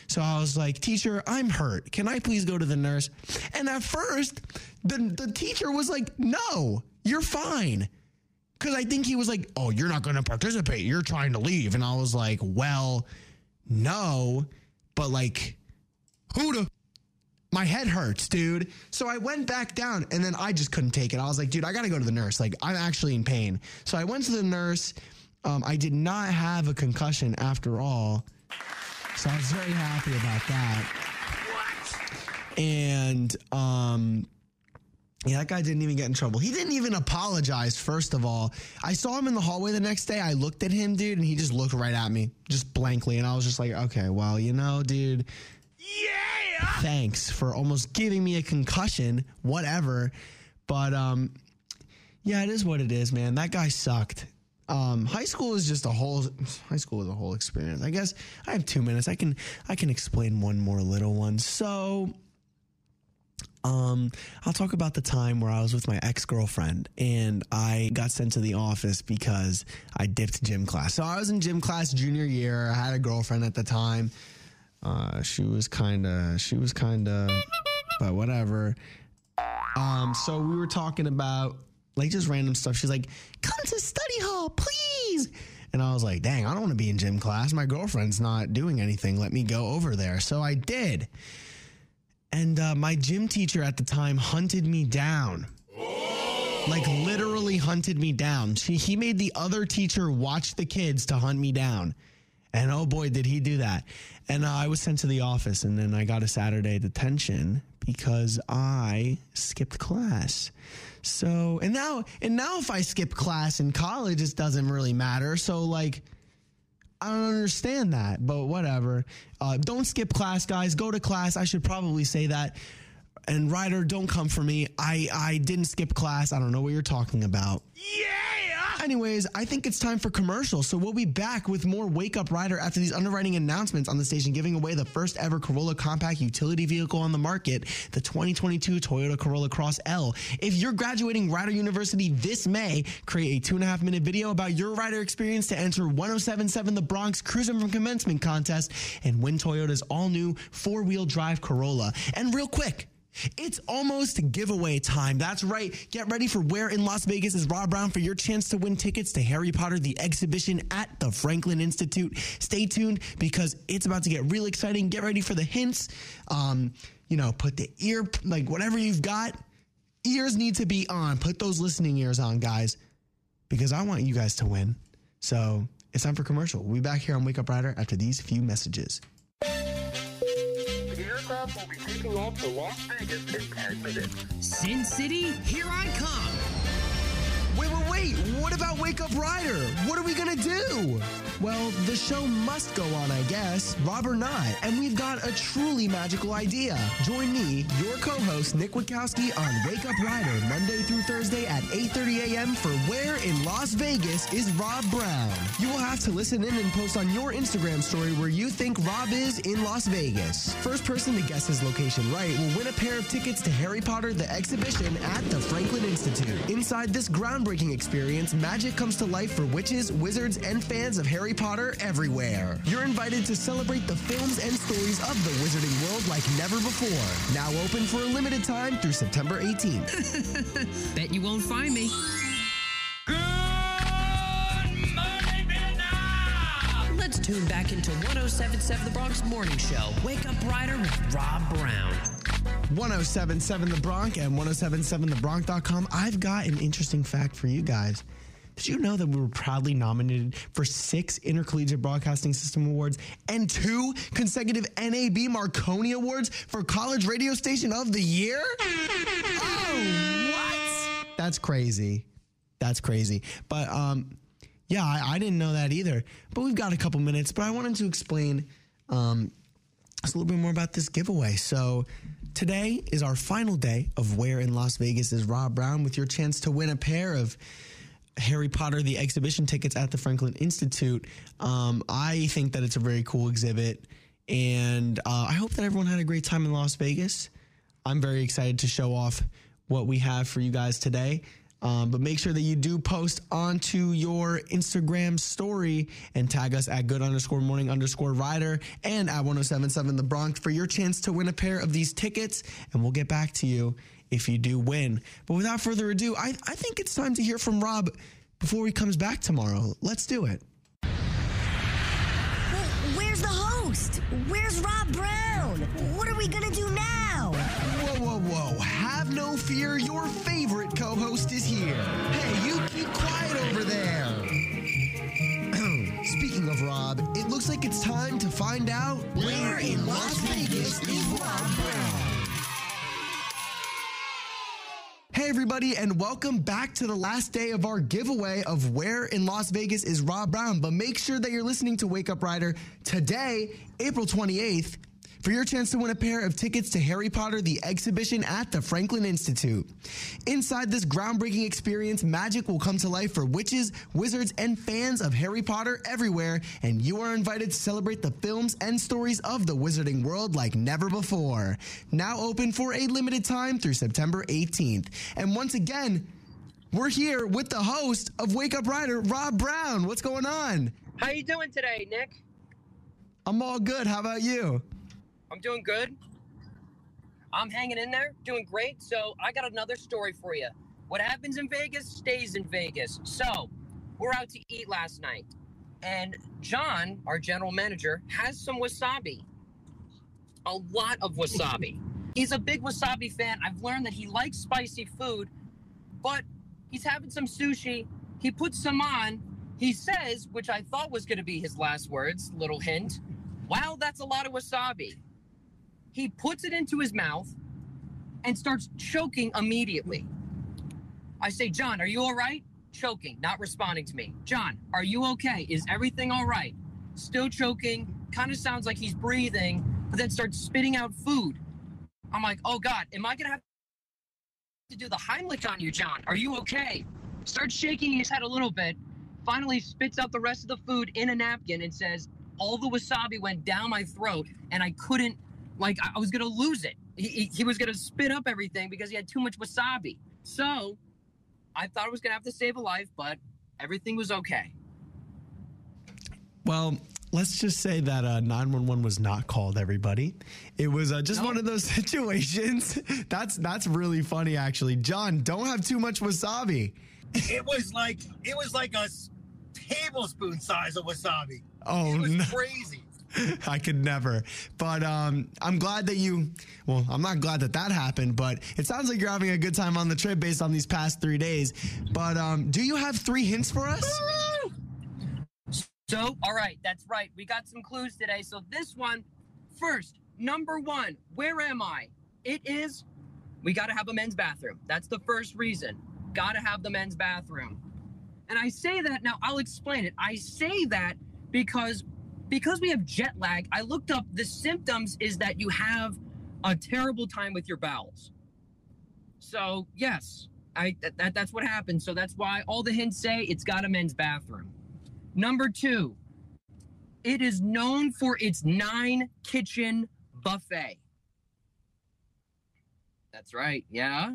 So I was like, teacher, I'm hurt. Can I please go to the nurse? And at first, the the teacher was like, no, you're fine. Because I think he was like, oh, you're not going to participate. You're trying to leave. And I was like, well, no. But like, who the? My head hurts, dude. So I went back down and then I just couldn't take it. I was like, dude, I got to go to the nurse. Like, I'm actually in pain. So I went to the nurse. Um, I did not have a concussion after all. So I was very happy about that. What? And, um... yeah, that guy didn't even get in trouble. He didn't even apologize, first of all. I saw him in the hallway the next day. I looked at him, dude, and he just looked right at me, just blankly. And I was just like, okay, well, you know, dude, yeah, thanks for almost giving me a concussion, whatever. But, um, yeah, it is what it is, man. That guy sucked. Um, high school is just a whole, high school is a whole experience. I guess I have two minutes. I can, I can explain one more little one. So... Um, I'll talk about the time where I was with my ex-girlfriend and I got sent to the office because I dipped gym class. So I was in gym class junior year. I had a girlfriend at the time. Uh, she was kind of, she was kind of, but whatever. Um, so we were talking about like just random stuff. She's like, come to study hall, please. And I was like, dang, I don't want to be in gym class. My girlfriend's not doing anything. Let me go over there. So I did. And uh, my gym teacher at the time hunted me down, like literally hunted me down. She, he made the other teacher watch the kids to hunt me down. And oh boy, did he do that. And uh, I was sent to the office and then I got a Saturday detention because I skipped class. So, and now, and now if I skip class in college, it doesn't really matter. So like, I don't understand that, but whatever. Uh, don't skip class, guys. Go to class. I should probably say that. And Ryder, don't come for me. I, I didn't skip class. I don't know what you're talking about. Yeah! Anyways, I think it's time for commercials. So we'll be back with more Wake Up Ryder after these underwriting announcements on the station giving away the first ever Corolla compact utility vehicle on the market, the twenty twenty-two Toyota Corolla Cross L. If you're graduating Rider University this May, create a two and a half minute video about your Rider experience to enter one oh seven seven The Bronx Cruising from Commencement contest and win Toyota's all new four wheel drive Corolla. And real quick, it's almost giveaway time. That's right. Get ready for Where in Las Vegas is Rob Brown for your chance to win tickets to Harry Potter, the exhibition at the Franklin Institute. Stay tuned because it's about to get real exciting. Get ready for the hints. Um, you know, put the ear, like whatever you've got, ears need to be on. Put those listening ears on, guys, because I want you guys to win. So it's time for commercial. We'll be back here on Wake Up Ryder after these few messages. Will be taking off to Las Vegas in ten minutes. Sin City, here I come. Wait, wait, wait. What about Wake Up Ryder? What are we going to do? Well, the show must go on, I guess, Rob or not, and we've got a truly magical idea. Join me, your co-host, Nick Wachowski, on Wake Up Ryder, Monday through Thursday at eight thirty a m for Where in Las Vegas is Rob Brown? You will have to listen in and post on your Instagram story where you think Rob is in Las Vegas. First person to guess his location right will win a pair of tickets to Harry Potter the Exhibition at the Franklin Institute. Inside this groundbreaking experience, magic comes to life for witches, wizards, and fans of Harry Potter everywhere. You're invited to celebrate the films and stories of the wizarding world like never before. Now open for a limited time through September eighteenth. Bet you won't find me. Let's tune back into one oh seven point seven The Bronx Morning Show. Wake Up Rider with Rob Brown. one oh seven point seven The Bronx and one oh seven point seven the bronx dot com. I've got an interesting fact for you guys. Did you know that we were proudly nominated for six Intercollegiate Broadcasting System Awards and two consecutive N A B Marconi Awards for College Radio Station of the Year? Oh, what? That's crazy. That's crazy. But, um, yeah, I, I didn't know that either. But we've got a couple minutes. But I wanted to explain um, just a little bit more about this giveaway. So today is our final day of Where in Las Vegas is Rob Brown, with your chance to win a pair of Harry Potter the Exhibition tickets at the Franklin Institute. Um, I think that it's a very cool exhibit, and uh, I hope that everyone had a great time in Las Vegas. I'm very excited to show off what we have for you guys today, um, but make sure that you do post onto your Instagram story and tag us at good underscore morning underscore rider and at one oh seven point seven The Bronx for your chance to win a pair of these tickets, and we'll get back to you if you do win. But without further ado, I, I think it's time to hear from Rob before he comes back tomorrow. Let's do it. Well, where's the host? Where's Rob Brown? What are we going to do now? Whoa, whoa, whoa. Have no fear. Your favorite co-host is here. Hey, you keep quiet over there. Speaking of Rob, it looks like it's time to find out where in Las Vegas is Rob Brown. Hey, everybody, and welcome back to the last day of our giveaway of Where in Las Vegas is Rob Brown. But make sure that you're listening to Wake Up Rider today, April twenty-eighth, for your chance to win a pair of tickets to Harry Potter the Exhibition at the Franklin Institute. Inside this groundbreaking experience, magic will come to life for witches, wizards, and fans of Harry Potter everywhere, and you are invited to celebrate the films and stories of the wizarding world like never before. Now open for a limited time through September eighteenth. And once again, we're here with the host of Wake Up Rider, Rob Brown. What's going on? How you doing today, Nick? I'm all good. How about you? I'm doing good. I'm hanging in there, doing great. So I got another story for you. What happens in Vegas stays in Vegas. So we're out to eat last night, and John, our general manager, has some wasabi. A lot of wasabi. He's a big wasabi fan. I've learned that he likes spicy food, but he's having some sushi. He puts some on. He says, which I thought was going to be his last words, little hint, wow, that's a lot of wasabi. He puts it into his mouth and starts choking immediately. I say, John, are you all right? Choking, not responding to me. John, are you okay? Is everything all right? Still choking, kind of sounds like he's breathing, but then starts spitting out food. I'm like, oh God, am I gonna have to do the Heimlich on you, John? Are you okay? Starts shaking his head a little bit, finally spits out the rest of the food in a napkin and says, all the wasabi went down my throat and I couldn't, like, I was going to lose it. He, he, he was going to spit up everything because he had too much wasabi. So I thought I was going to have to save a life, but everything was okay. Well, let's just say that uh, nine one one was not called, everybody. It was uh, just no. one of those situations. That's that's really funny, actually. John, don't have too much wasabi. It was like it was like a tablespoon size of wasabi. Oh, it was no. crazy. I could never. But um, I'm glad that you, well, I'm not glad that that happened, but it sounds like you're having a good time on the trip based on these past three days. But um, do you have three hints for us? So, all right, that's right. We got some clues today. So this one, first, number one, where am I? It is, we got to have a men's bathroom. That's the first reason. Got to have the men's bathroom. And I say that, now I'll explain it. I say that because Because we have jet lag, I looked up the symptoms is that you have a terrible time with your bowels. So, yes, I that, that that's what happened. So that's why all the hints say it's got a men's bathroom. Number two, it is known for its nine kitchen buffet. That's right. Yeah.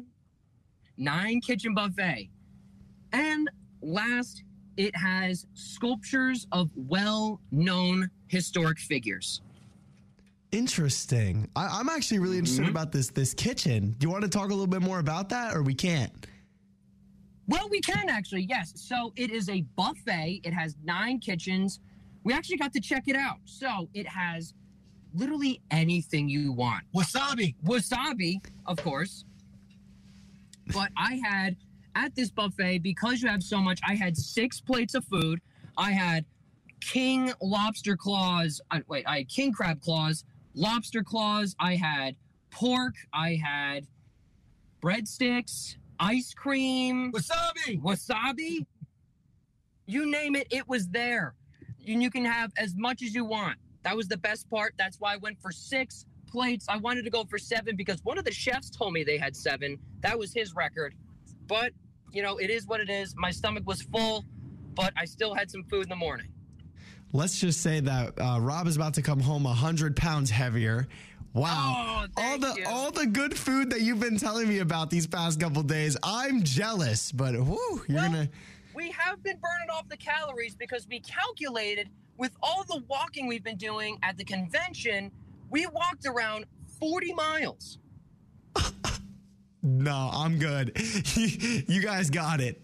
Nine kitchen buffet. And last, it has sculptures of well-known historic figures. Interesting. I, I'm actually really interested mm-hmm. about this this kitchen. Do you want to talk a little bit more about that, or we can't? Well, we can actually, yes. So it is a buffet. It has nine kitchens. We actually got to check it out. So it has literally anything you want. Wasabi. Wasabi, of course. But I had, at this buffet, because you have so much, I had six plates of food. I had king lobster claws. I, wait, I had king crab claws. Lobster claws, I had pork, I had breadsticks, ice cream. Wasabi! Wasabi? You name it, it was there. And you can have as much as you want. That was the best part. That's why I went for six plates. I wanted to go for seven because one of the chefs told me they had seven. That was his record. But, you know, it is what it is. My stomach was full, but I still had some food in the morning. Let's just say that uh, Rob is about to come home one hundred pounds heavier. Wow. Oh, all the you. all the good food that you've been telling me about these past couple days, I'm jealous, but whoo, you're well, going to... We have been burning off the calories because we calculated with all the walking we've been doing at the convention, we walked around forty miles. No, I'm good. You guys got it.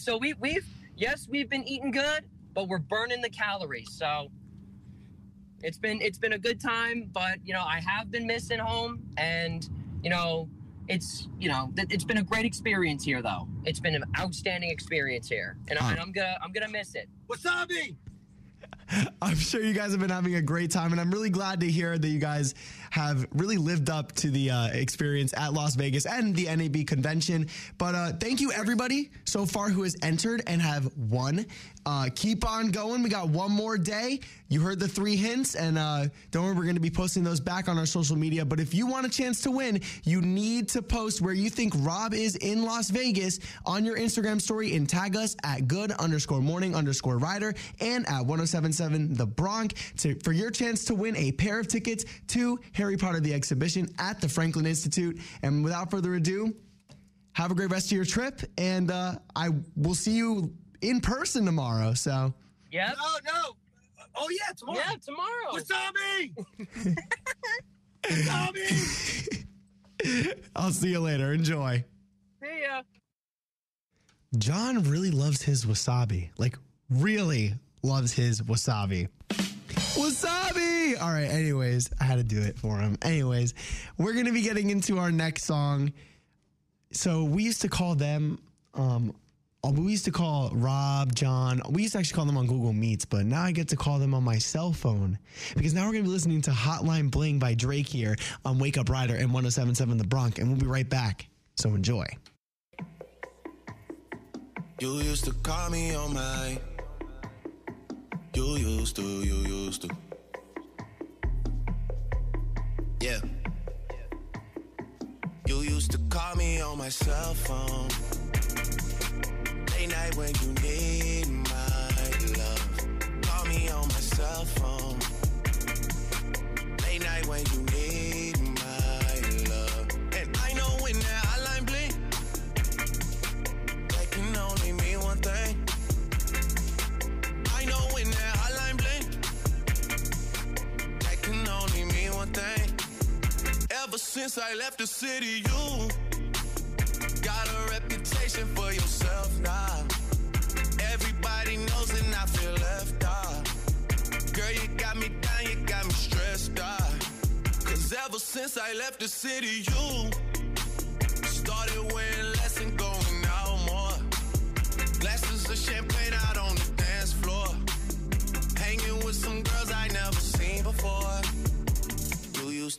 So we, we've, yes, we've been eating good, but we're burning the calories. So it's been, it's been a good time, but, you know, I have been missing home and, you know, it's, you know, it's been a great experience here, though. It's been an outstanding experience here, and, I, and I'm gonna, I'm gonna miss it. Wasabi! I'm sure you guys have been having a great time, and I'm really glad to hear that you guys have really lived up to the uh, experience at Las Vegas and the N A B convention. But uh, thank you, everybody, so far who has entered and have won. Uh, keep on going. We got one more day. You heard the three hints, and uh, don't worry, we're going to be posting those back on our social media. But if you want a chance to win, you need to post where you think Rob is in Las Vegas on your Instagram story and tag us at good underscore morning underscore rider and at ten seventy-seven The Bronx to, for your chance to win a pair of tickets to Harry Potter the Exhibition at the Franklin Institute. And without further ado, have a great rest of your trip, and uh, I will see you in person tomorrow. So, yeah, no, no, oh yeah, tomorrow, yeah, tomorrow. Wasabi, wasabi. I'll see you later. Enjoy. See ya. John really loves his wasabi. Like, really. Loves his wasabi. Wasabi! All right, anyways, I had to do it for him. Anyways, we're going to be getting into our next song. So we used to call them, um, we used to call Rob, John, we used to actually call them on Google Meets, but now I get to call them on my cell phone because now we're going to be listening to Hotline Bling by Drake here on Wake Up Rider and one oh seven point seven The Bronx, and we'll be right back. So enjoy. You used to call me on my... You used to, you used to. Yeah. You used to call me on my cell phone. Late night when you need my love. Call me on my cell phone. Late night when you need my love. And I know when that hotline bling, that can only mean one thing. Ever since I left the city, you got a reputation for yourself now. Everybody knows and I feel left out. Girl, you got me down, you got me stressed out. Cause ever since I left the city, you started wearing less and going out more. Glasses of champagne out on the dance floor. Hanging with some girls I never seen before. Used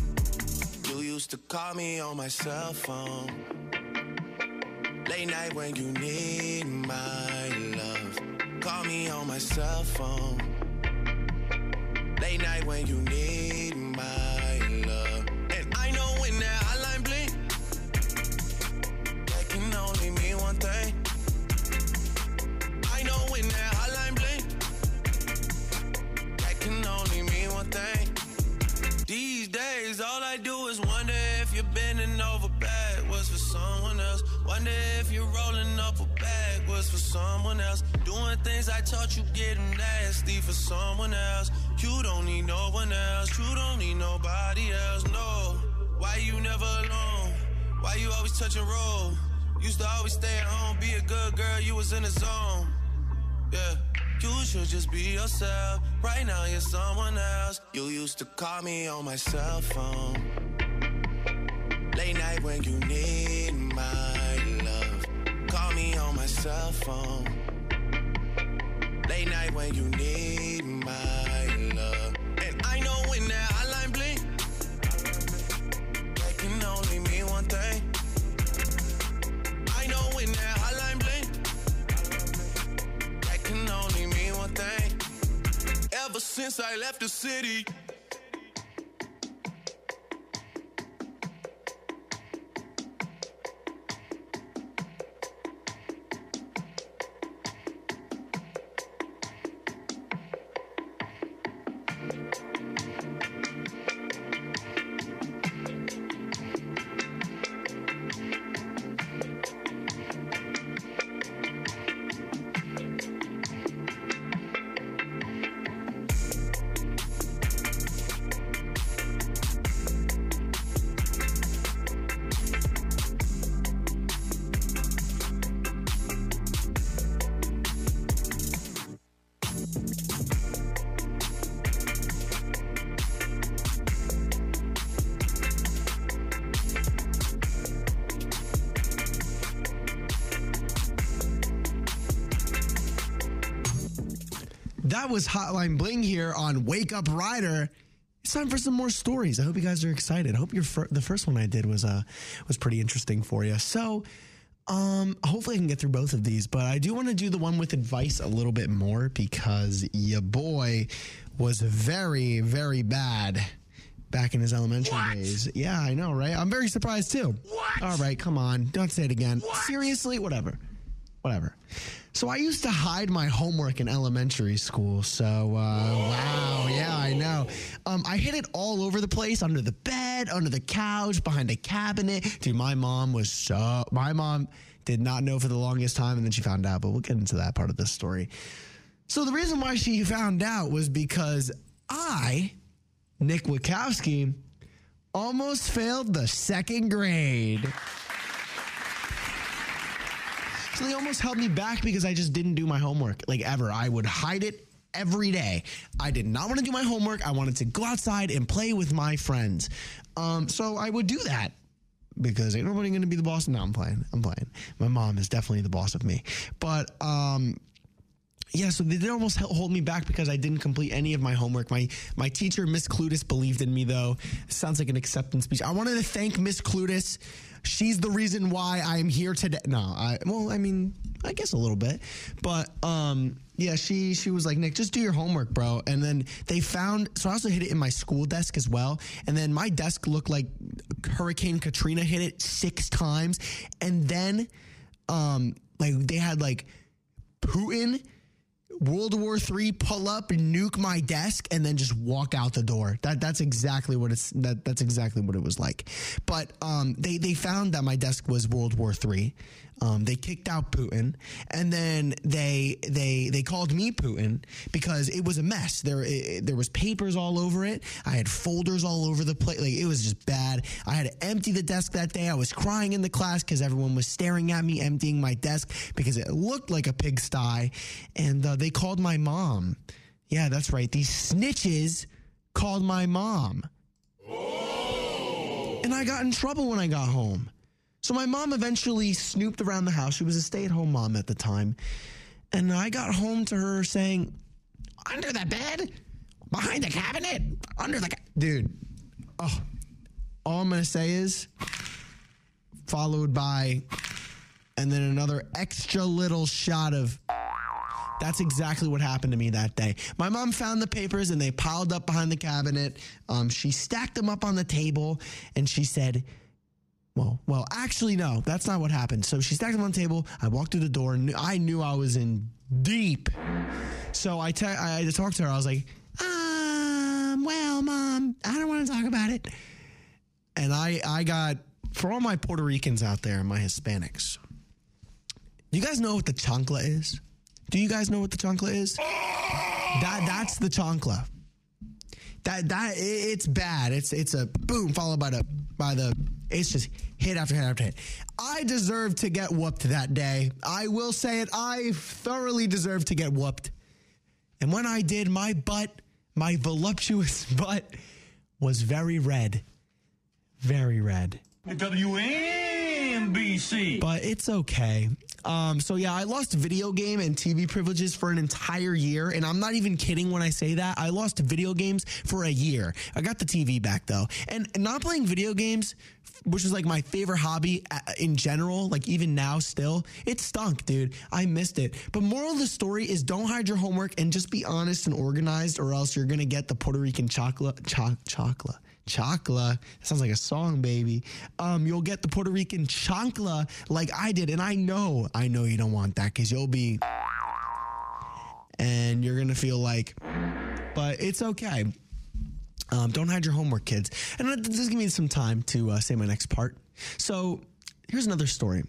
You used to call me on my cell phone. Late night when you need my love. Call me on my cell phone. Late night when you need my love. And I know when that hotline bling, that can only mean one thing. I know when that hotline bling, that can only mean one thing. These days, all I do is wonder if you're bending over backwards for someone else. Wonder if you're rolling up a bag was for someone else. Doing things I taught you, getting nasty for someone else. You don't need no one else. You don't need nobody else. No. Why you never alone? Why you always touching roll? Used to always stay at home, be a good girl. You was in the zone. Yeah. You should just be yourself. Right now you're someone else. You used to call me on my cell phone. Late night when you need my love. Call me on my cell phone. Late night when you need my love. And I know when that hotline bling, that can only mean one thing. I know when that hotline bling, can only mean one thing. Ever since I left the city. That was Hotline Bling here on Wake Up Rider. It's time for some more stories. I hope you guys are excited. I hope your fir- the first one I did was uh was pretty interesting for you. So um, hopefully I can get through both of these, but I do want to do the one with advice a little bit more because your boy was very, very bad back in his elementary what? days. Yeah, I know, right? I'm very surprised too. What? All right, come on. Don't say it again. What? Seriously? Whatever. Whatever. So I used to hide my homework in elementary school. So, uh, wow. Yeah, I know. Um, I hid it all over the place, under the bed, under the couch, behind a cabinet. Dude, my mom was so, my mom did not know for the longest time, and then she found out, but we'll get into that part of this story. So the reason why she found out was because I, Nick Wachowski, almost failed the second grade. So they almost held me back because I just didn't do my homework, like ever. I would hide it every day. I did not want to do my homework. I wanted to go outside and play with my friends. Um, so I would do that because ain't nobody going to be the boss. No, I'm playing. I'm playing. My mom is definitely the boss of me. But um, yeah, so they did almost hold me back because I didn't complete any of my homework. My my teacher, Miss Clutis, believed in me, though. Sounds like an acceptance speech. I wanted to thank Miss Clutis. She's the reason why I'm here today. No, I, well, I mean, I guess a little bit, but, um, yeah, she, she was like, Nick, just do your homework, bro. And then they found, so I also hid it in my school desk as well. And then my desk looked like Hurricane Katrina hit it six times. And then, um, like they had like Putin, World War Three, pull up and nuke my desk and then just walk out the door. That that's exactly what it's that that's exactly what it was like. But um, they they found that my desk was World War Three. Um, they kicked out Putin, and then they they they called me Putin because it was a mess. There it, there was papers all over it. I had folders all over the place. Like, it was just bad. I had to empty the desk that day. I was crying in the class because everyone was staring at me emptying my desk because it looked like a pigsty. And uh, they called my mom. Yeah, that's right. These snitches called my mom. Oh. And I got in trouble when I got home. So my mom eventually snooped around the house. She was a stay-at-home mom at the time. And I got home to her saying, under the bed, behind the cabinet, under the ca-. Dude, oh, all I'm going to say is, followed by, and then another extra little shot of, that's exactly what happened to me that day. My mom found the papers, and they piled up behind the cabinet. Um, she stacked them up on the table, and she said, well, well, actually, no, that's not what happened. So she stacked them on the table. I walked through the door, and I knew I was in deep. So I, te- I had to talk to her. I was like, um, well, Mom, I don't want to talk about it. And I, I got, for all my Puerto Ricans out there, my Hispanics, do you guys know what the chancla is? Do you guys know what the chancla is? That that's the chancla. That that it, it's bad. It's it's a boom followed by the by the. It's just hit after hit after hit. I deserve to get whooped that day. I will say it. I thoroughly deserve to get whooped. And when I did, my butt, my voluptuous butt, was very red, very red. W M B C. But it's okay. Um, so, yeah, I lost video game and T V privileges for an entire year, and I'm not even kidding when I say that. I lost video games for a year. I got the T V back, though. And not playing video games, which was, like, my favorite hobby in general, like, even now still, it stunk, dude. I missed it. But moral of the story is don't hide your homework and just be honest and organized, or else you're going to get the Puerto Rican chocla, cho- chocla. Chancla. That sounds like a song, baby. Um, you'll get the Puerto Rican chancla like I did. And I know, I know you don't want that because you'll be, and you're going to feel like, but it's okay. Um, don't hide your homework, kids. And this is giving me some time to uh, say my next part. So here's another story.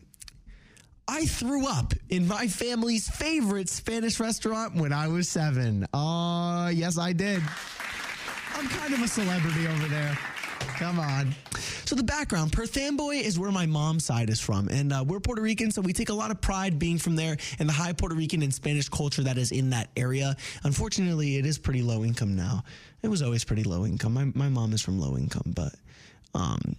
I threw up in my family's favorite Spanish restaurant when I was seven. Uh, yes, I did. I'm kind of a celebrity over there. Come on. So the background, Perth Amboy is where my mom's side is from. And uh, we're Puerto Rican, so we take a lot of pride being from there and the high Puerto Rican and Spanish culture that is in that area. Unfortunately, it is pretty low income now. It was always pretty low income. My, my mom is from low income, but... Um,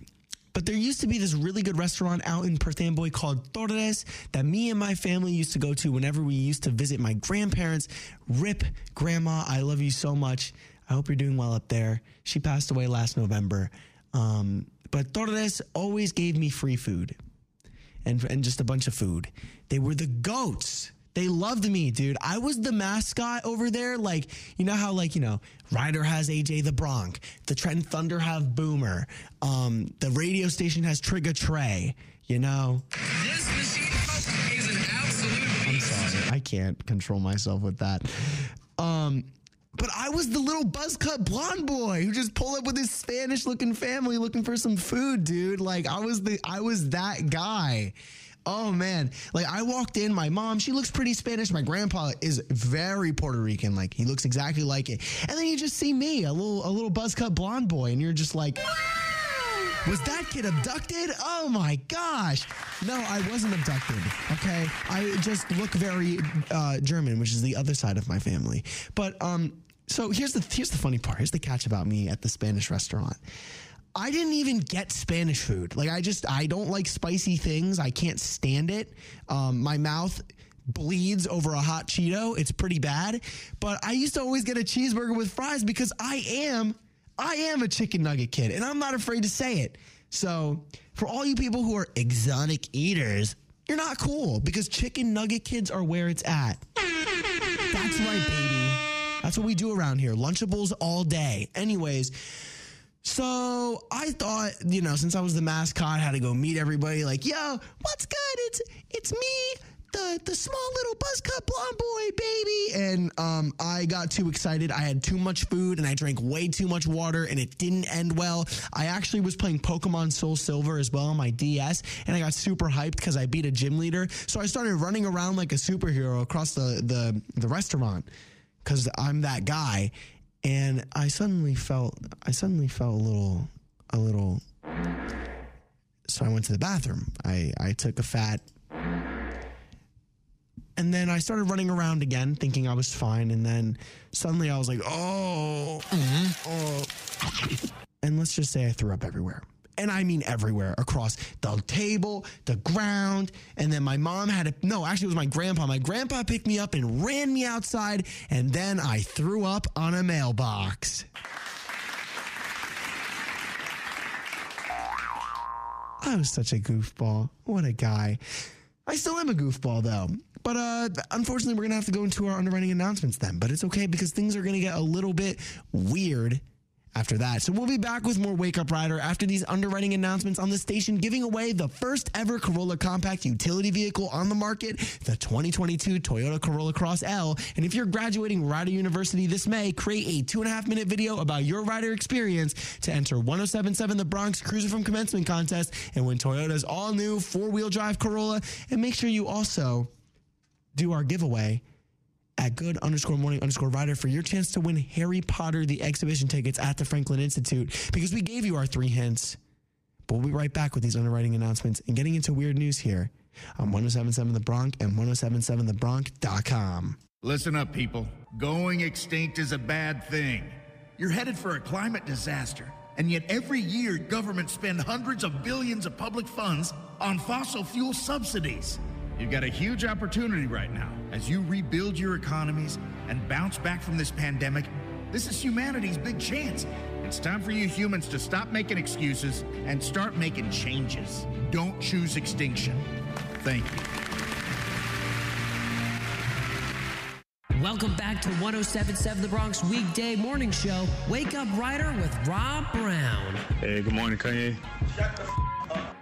But there used to be this really good restaurant out in Perth Amboy called Torres that me and my family used to go to whenever we used to visit my grandparents. Rip, Grandma, I love you so much. I hope you're doing well up there. She passed away last November. Um, but Torres always gave me free food and, and just a bunch of food. They were the goats. They loved me, dude. I was the mascot over there. Like, you know how, like, you know, Ryder has A J the Bronc. The Trenton Thunder have Boomer. Um, the radio station has Trigger Trey, you know. This machine is an absolute beast. I'm sorry. I can't control myself with that. Um, but I was the little buzzcut blonde boy who just pulled up with his Spanish-looking family looking for some food, dude. Like, I was the, I was that guy. Oh, man. Like, I walked in. My mom, she looks pretty Spanish. My grandpa is very Puerto Rican. Like, he looks exactly like it. And then you just see me, a little a little buzzcut blonde boy, and you're just like, was that kid abducted? Oh, my gosh. No, I wasn't abducted, okay? I just look very uh, German, which is the other side of my family. But um, so here's the here's the funny part. Here's the catch about me at the Spanish restaurant. I didn't even get Spanish food. Like, I just, I don't like spicy things. I can't stand it. Um, my mouth bleeds over a hot Cheeto. It's pretty bad. But I used to always get a cheeseburger with fries because I am, I am a chicken nugget kid. And I'm not afraid to say it. So, for all you people who are exotic eaters, you're not cool because chicken nugget kids are where it's at. That's right, baby. That's what we do around here. Lunchables all day. Anyways... So I thought, you know, since I was the mascot, I had to go meet everybody like, yo, what's good? It's it's me, the the small little buzz cut blonde boy, baby. And um, I got too excited. I had too much food and I drank way too much water and it didn't end well. I actually was playing Pokemon Soul Silver as well on my D S and I got super hyped because I beat a gym leader. So I started running around like a superhero across the, the, the restaurant because I'm that guy. And I suddenly felt, I suddenly felt a little, a little, so I went to the bathroom. I, I took a fat, and then I started running around again, thinking I was fine. And then suddenly I was like, oh, mm-hmm. oh. And let's just say I threw up everywhere. And I mean everywhere, across the table, the ground. And then my mom had a, no, actually it was my grandpa. My grandpa picked me up and ran me outside. And then I threw up on a mailbox. I was such a goofball. What a guy. I still am a goofball, though. But uh, unfortunately, we're going to have to go into our underwriting announcements then. But it's okay because things are going to get a little bit weird after that. So we'll be back with more Wake Up Rider after these underwriting announcements on the station giving away the first ever Corolla compact utility vehicle on the market, the twenty twenty-two Toyota Corolla Cross L. And if you're graduating Rider University this May, create a two and a half minute video about your Rider experience to enter one oh seven point seven The Bronx Cruiser from Commencement Contest and win Toyota's all new four wheel drive Corolla. And make sure you also do our giveaway at good underscore morning underscore rider for your chance to win Harry Potter the exhibition tickets at the Franklin Institute, because we gave you our three hints. But we'll be right back with these underwriting announcements and getting into weird news here on one oh seven point seven The Bronx and one oh seven point seven the bronx dot com. Listen up, people. Going extinct is a bad thing. You're headed for a climate disaster, and yet every year governments spend hundreds of billions of public funds on fossil fuel subsidies. You've got a huge opportunity right now as you rebuild your economies and bounce back from this pandemic. This is humanity's big chance. It's time for you humans to stop making excuses and start making changes. Don't choose extinction. Thank you. Welcome back to one oh seven point seven The Bronx weekday morning show, Wake Up Rider with Rob Brown. Hey, good morning, Kanye. Shut the f- up.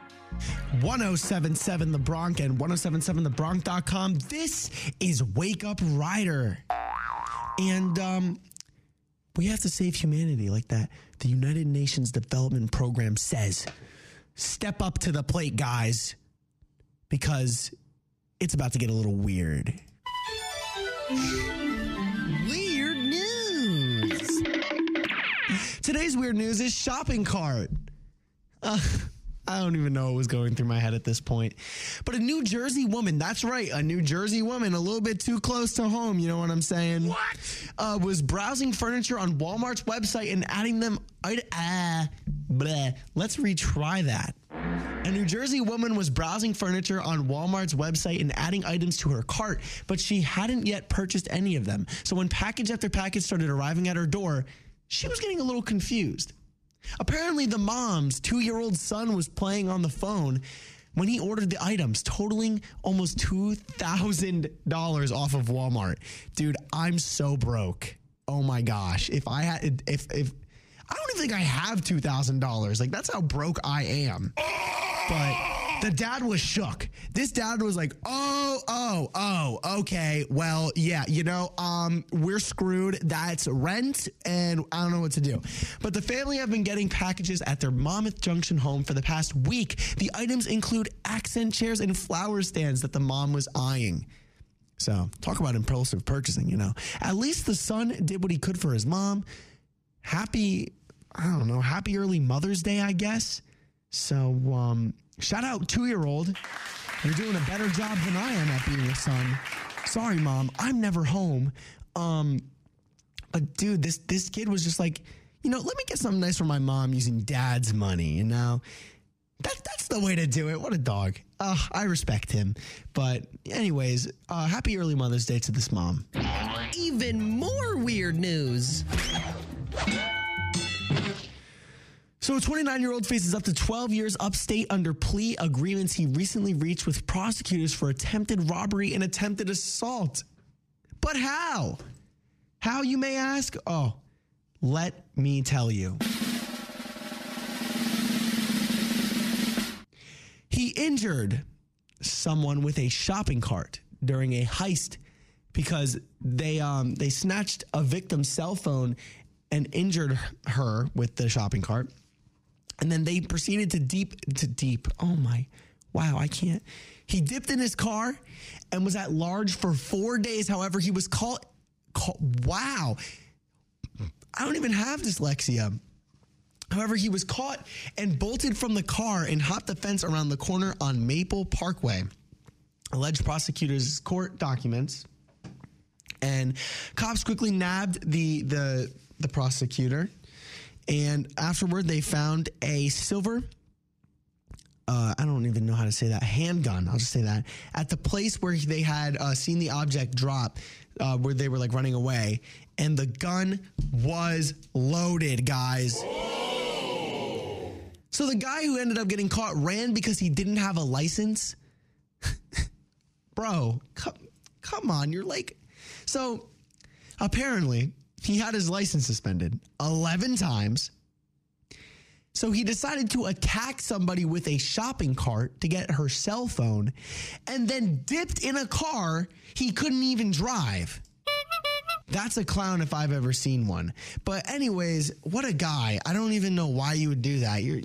one oh seven point seven The Bronx and one oh seven point seven the bronx dot com. This is Wake Up Rider. And um, we have to save humanity like that. The United Nations Development Program says, step up to the plate, guys, because it's about to get a little weird. Weird news. Today's weird news is shopping cart. Uh I don't even know what was going through my head at this point. But a New Jersey woman, that's right, a New Jersey woman, a little bit too close to home, you know what I'm saying? What? Uh, was browsing furniture on Walmart's website and adding them. Uh, bleh. Let's retry that. A New Jersey woman was browsing furniture on Walmart's website and adding items to her cart, but she hadn't yet purchased any of them. So when package after package started arriving at her door, she was getting a little confused. Apparently, the mom's two-year-old son was playing on the phone when he ordered the items, totaling almost two thousand dollars off of Walmart. Dude, I'm so broke. Oh my gosh. If I had, if, if, I don't even think I have two thousand dollars. Like, that's how broke I am. But the dad was shook. This dad was like, oh, oh, oh, okay. Well, yeah, you know, um, we're screwed. That's rent, and I don't know what to do. But the family have been getting packages at their Monmouth Junction home for the past week. The items include accent chairs and flower stands that the mom was eyeing. So talk about impulsive purchasing, you know. At least the son did what he could for his mom. Happy, I don't know, happy early Mother's Day, I guess. So, um, shout out two-year-old. You're doing a better job than I am at being a son. Sorry, Mom. I'm never home. Um, but, dude, this, this kid was just like, you know, let me get something nice for my mom using dad's money, you know? That, that's the way to do it. What a dog. Uh, I respect him. But anyways, uh, happy early Mother's Day to this mom. Even more weird news. So a twenty-nine-year-old faces up to twelve years upstate under plea agreements he recently reached with prosecutors for attempted robbery and attempted assault. But how? How, you may ask? Oh, let me tell you. He injured someone with a shopping cart during a heist because they um, they snatched a victim's cell phone and injured her with the shopping cart. And then they proceeded to deep, to deep. Oh my, wow, I can't. He dipped in his car and was at large for four days. However, he was caught, caught wow. I don't even have dyslexia. However, he was caught and bolted from the car and hopped the fence around the corner on Maple Parkway. Alleged prosecutors' court documents. And cops quickly nabbed the the, the prosecutor. And afterward, they found a silver, uh, I don't even know how to say that, handgun, I'll just say that, at the place where they had uh, seen the object drop, uh, where they were like running away. And the gun was loaded, guys. Whoa. So the guy who ended up getting caught ran because he didn't have a license. Bro, come, come on, you're like, so apparently he had his license suspended eleven times. So he decided to attack somebody with a shopping cart to get her cell phone and then dipped in a car he couldn't even drive. That's a clown if I've ever seen one. But anyways, what a guy. I don't even know why you would do that. You're...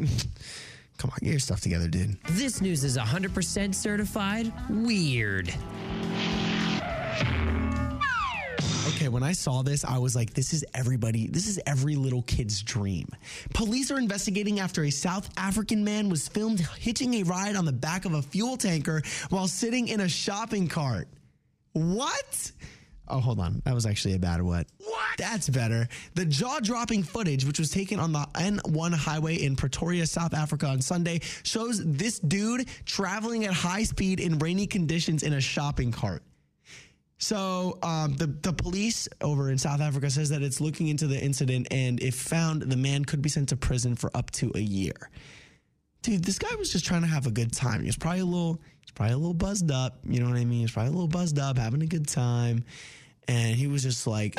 Come on, get your stuff together, dude. This news is one hundred percent certified weird. Okay, when I saw this, I was like, this is everybody, this is every little kid's dream. Police are investigating after a South African man was filmed hitching a ride on the back of a fuel tanker while sitting in a shopping cart. What? Oh, hold on. That was actually a bad what. What? That's better. The jaw-dropping footage, which was taken on the N one highway in Pretoria, South Africa on Sunday, shows this dude traveling at high speed in rainy conditions in a shopping cart. So um, the, the police over in South Africa says that it's looking into the incident, and if found, the man could be sent to prison for up to a year. Dude, this guy was just trying to have a good time. He was probably a little... Probably a little buzzed up, you know what I mean? He's probably a little buzzed up, having a good time. And he was just like,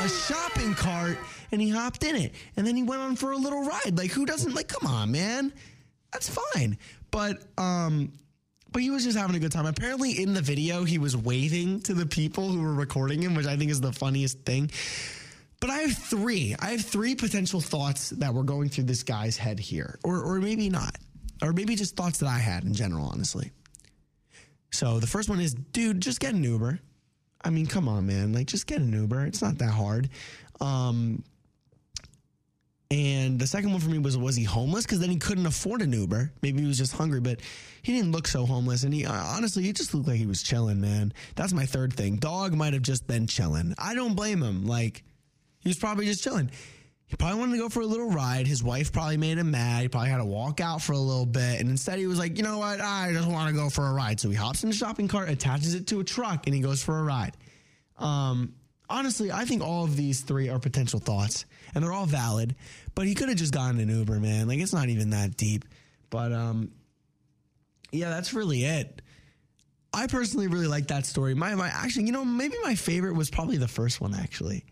a shopping cart, and he hopped in it. And then he went on for a little ride. Like, who doesn't, like, come on, man. That's fine. But, um, but he was just having a good time. Apparently, in the video, he was waving to the people who were recording him, which I think is the funniest thing. But I have three. I have three potential thoughts that were going through this guy's head here. Or, or maybe not. Or maybe just thoughts that I had in general, honestly. So the first one is, dude, just get an Uber. I mean, come on, man. Like, just get an Uber. It's not that hard. Um, and the second one for me was, was he homeless? Because then he couldn't afford an Uber. Maybe he was just hungry, but he didn't look so homeless. And he, honestly, he just looked like he was chilling, man. That's my third thing. Dog might have just been chilling. I don't blame him. Like, he was probably just chilling. He probably wanted to go for a little ride. His wife probably made him mad. He probably had to walk out for a little bit. And instead he was like, you know what? I just want to go for a ride. So he hops in a shopping cart, attaches it to a truck, and he goes for a ride. Um, honestly, I think all of these three are potential thoughts, and they're all valid. But he could have just gotten an Uber, man. Like, it's not even that deep. But, um, yeah, that's really it. I personally really like that story. My, my, actually, you know, maybe my favorite was probably the first one, actually.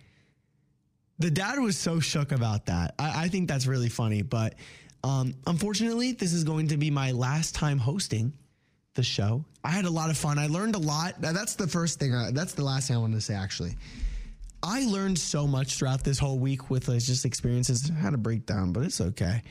The dad was so shook about that. I, I think that's really funny. But um, unfortunately, this is going to be my last time hosting the show. I had a lot of fun. I learned a lot. That's the first thing. I, that's the last thing I wanted to say, actually. I learned so much throughout this whole week with uh, just experiences. I had a breakdown, but it's okay.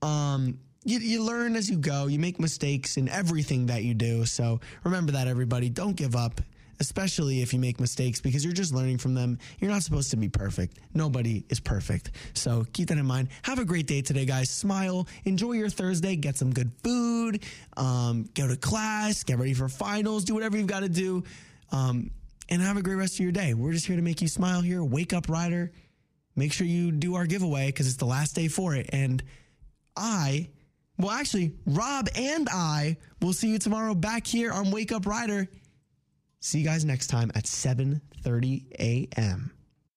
Um, you, you learn as you go. You make mistakes in everything that you do. So remember that, everybody. Don't give up. Especially if you make mistakes, because you're just learning from them. You're not supposed to be perfect. Nobody is perfect. So keep that in mind. Have a great day today, guys. Smile. Enjoy your Thursday. Get some good food. Um, go to class. Get ready for finals. Do whatever you've got to do. Um, and have a great rest of your day. We're just here to make you smile here. Wake up, Ryder. Make sure you do our giveaway because it's the last day for it. And I, well, actually, Rob and I will see you tomorrow back here on Wake Up Ryder. See you guys next time at seven thirty a.m.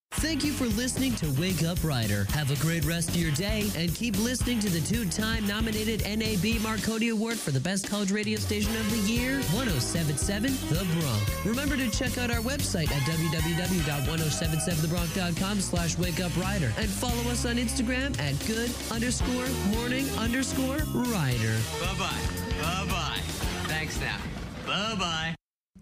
Thank you for listening to Wake Up Ryder. Have a great rest of your day and keep listening to the two-time nominated N A B Marconi Award for the Best College Radio Station of the Year, ten seventy-seven The Bronx. Remember to check out our website at www.ten seventy-seven the bronx dot com slash Wake Up Ryder and follow us on Instagram at good underscore morning underscore Ryder. Bye-bye. Bye-bye. Thanks. Thanks now. Bye-bye.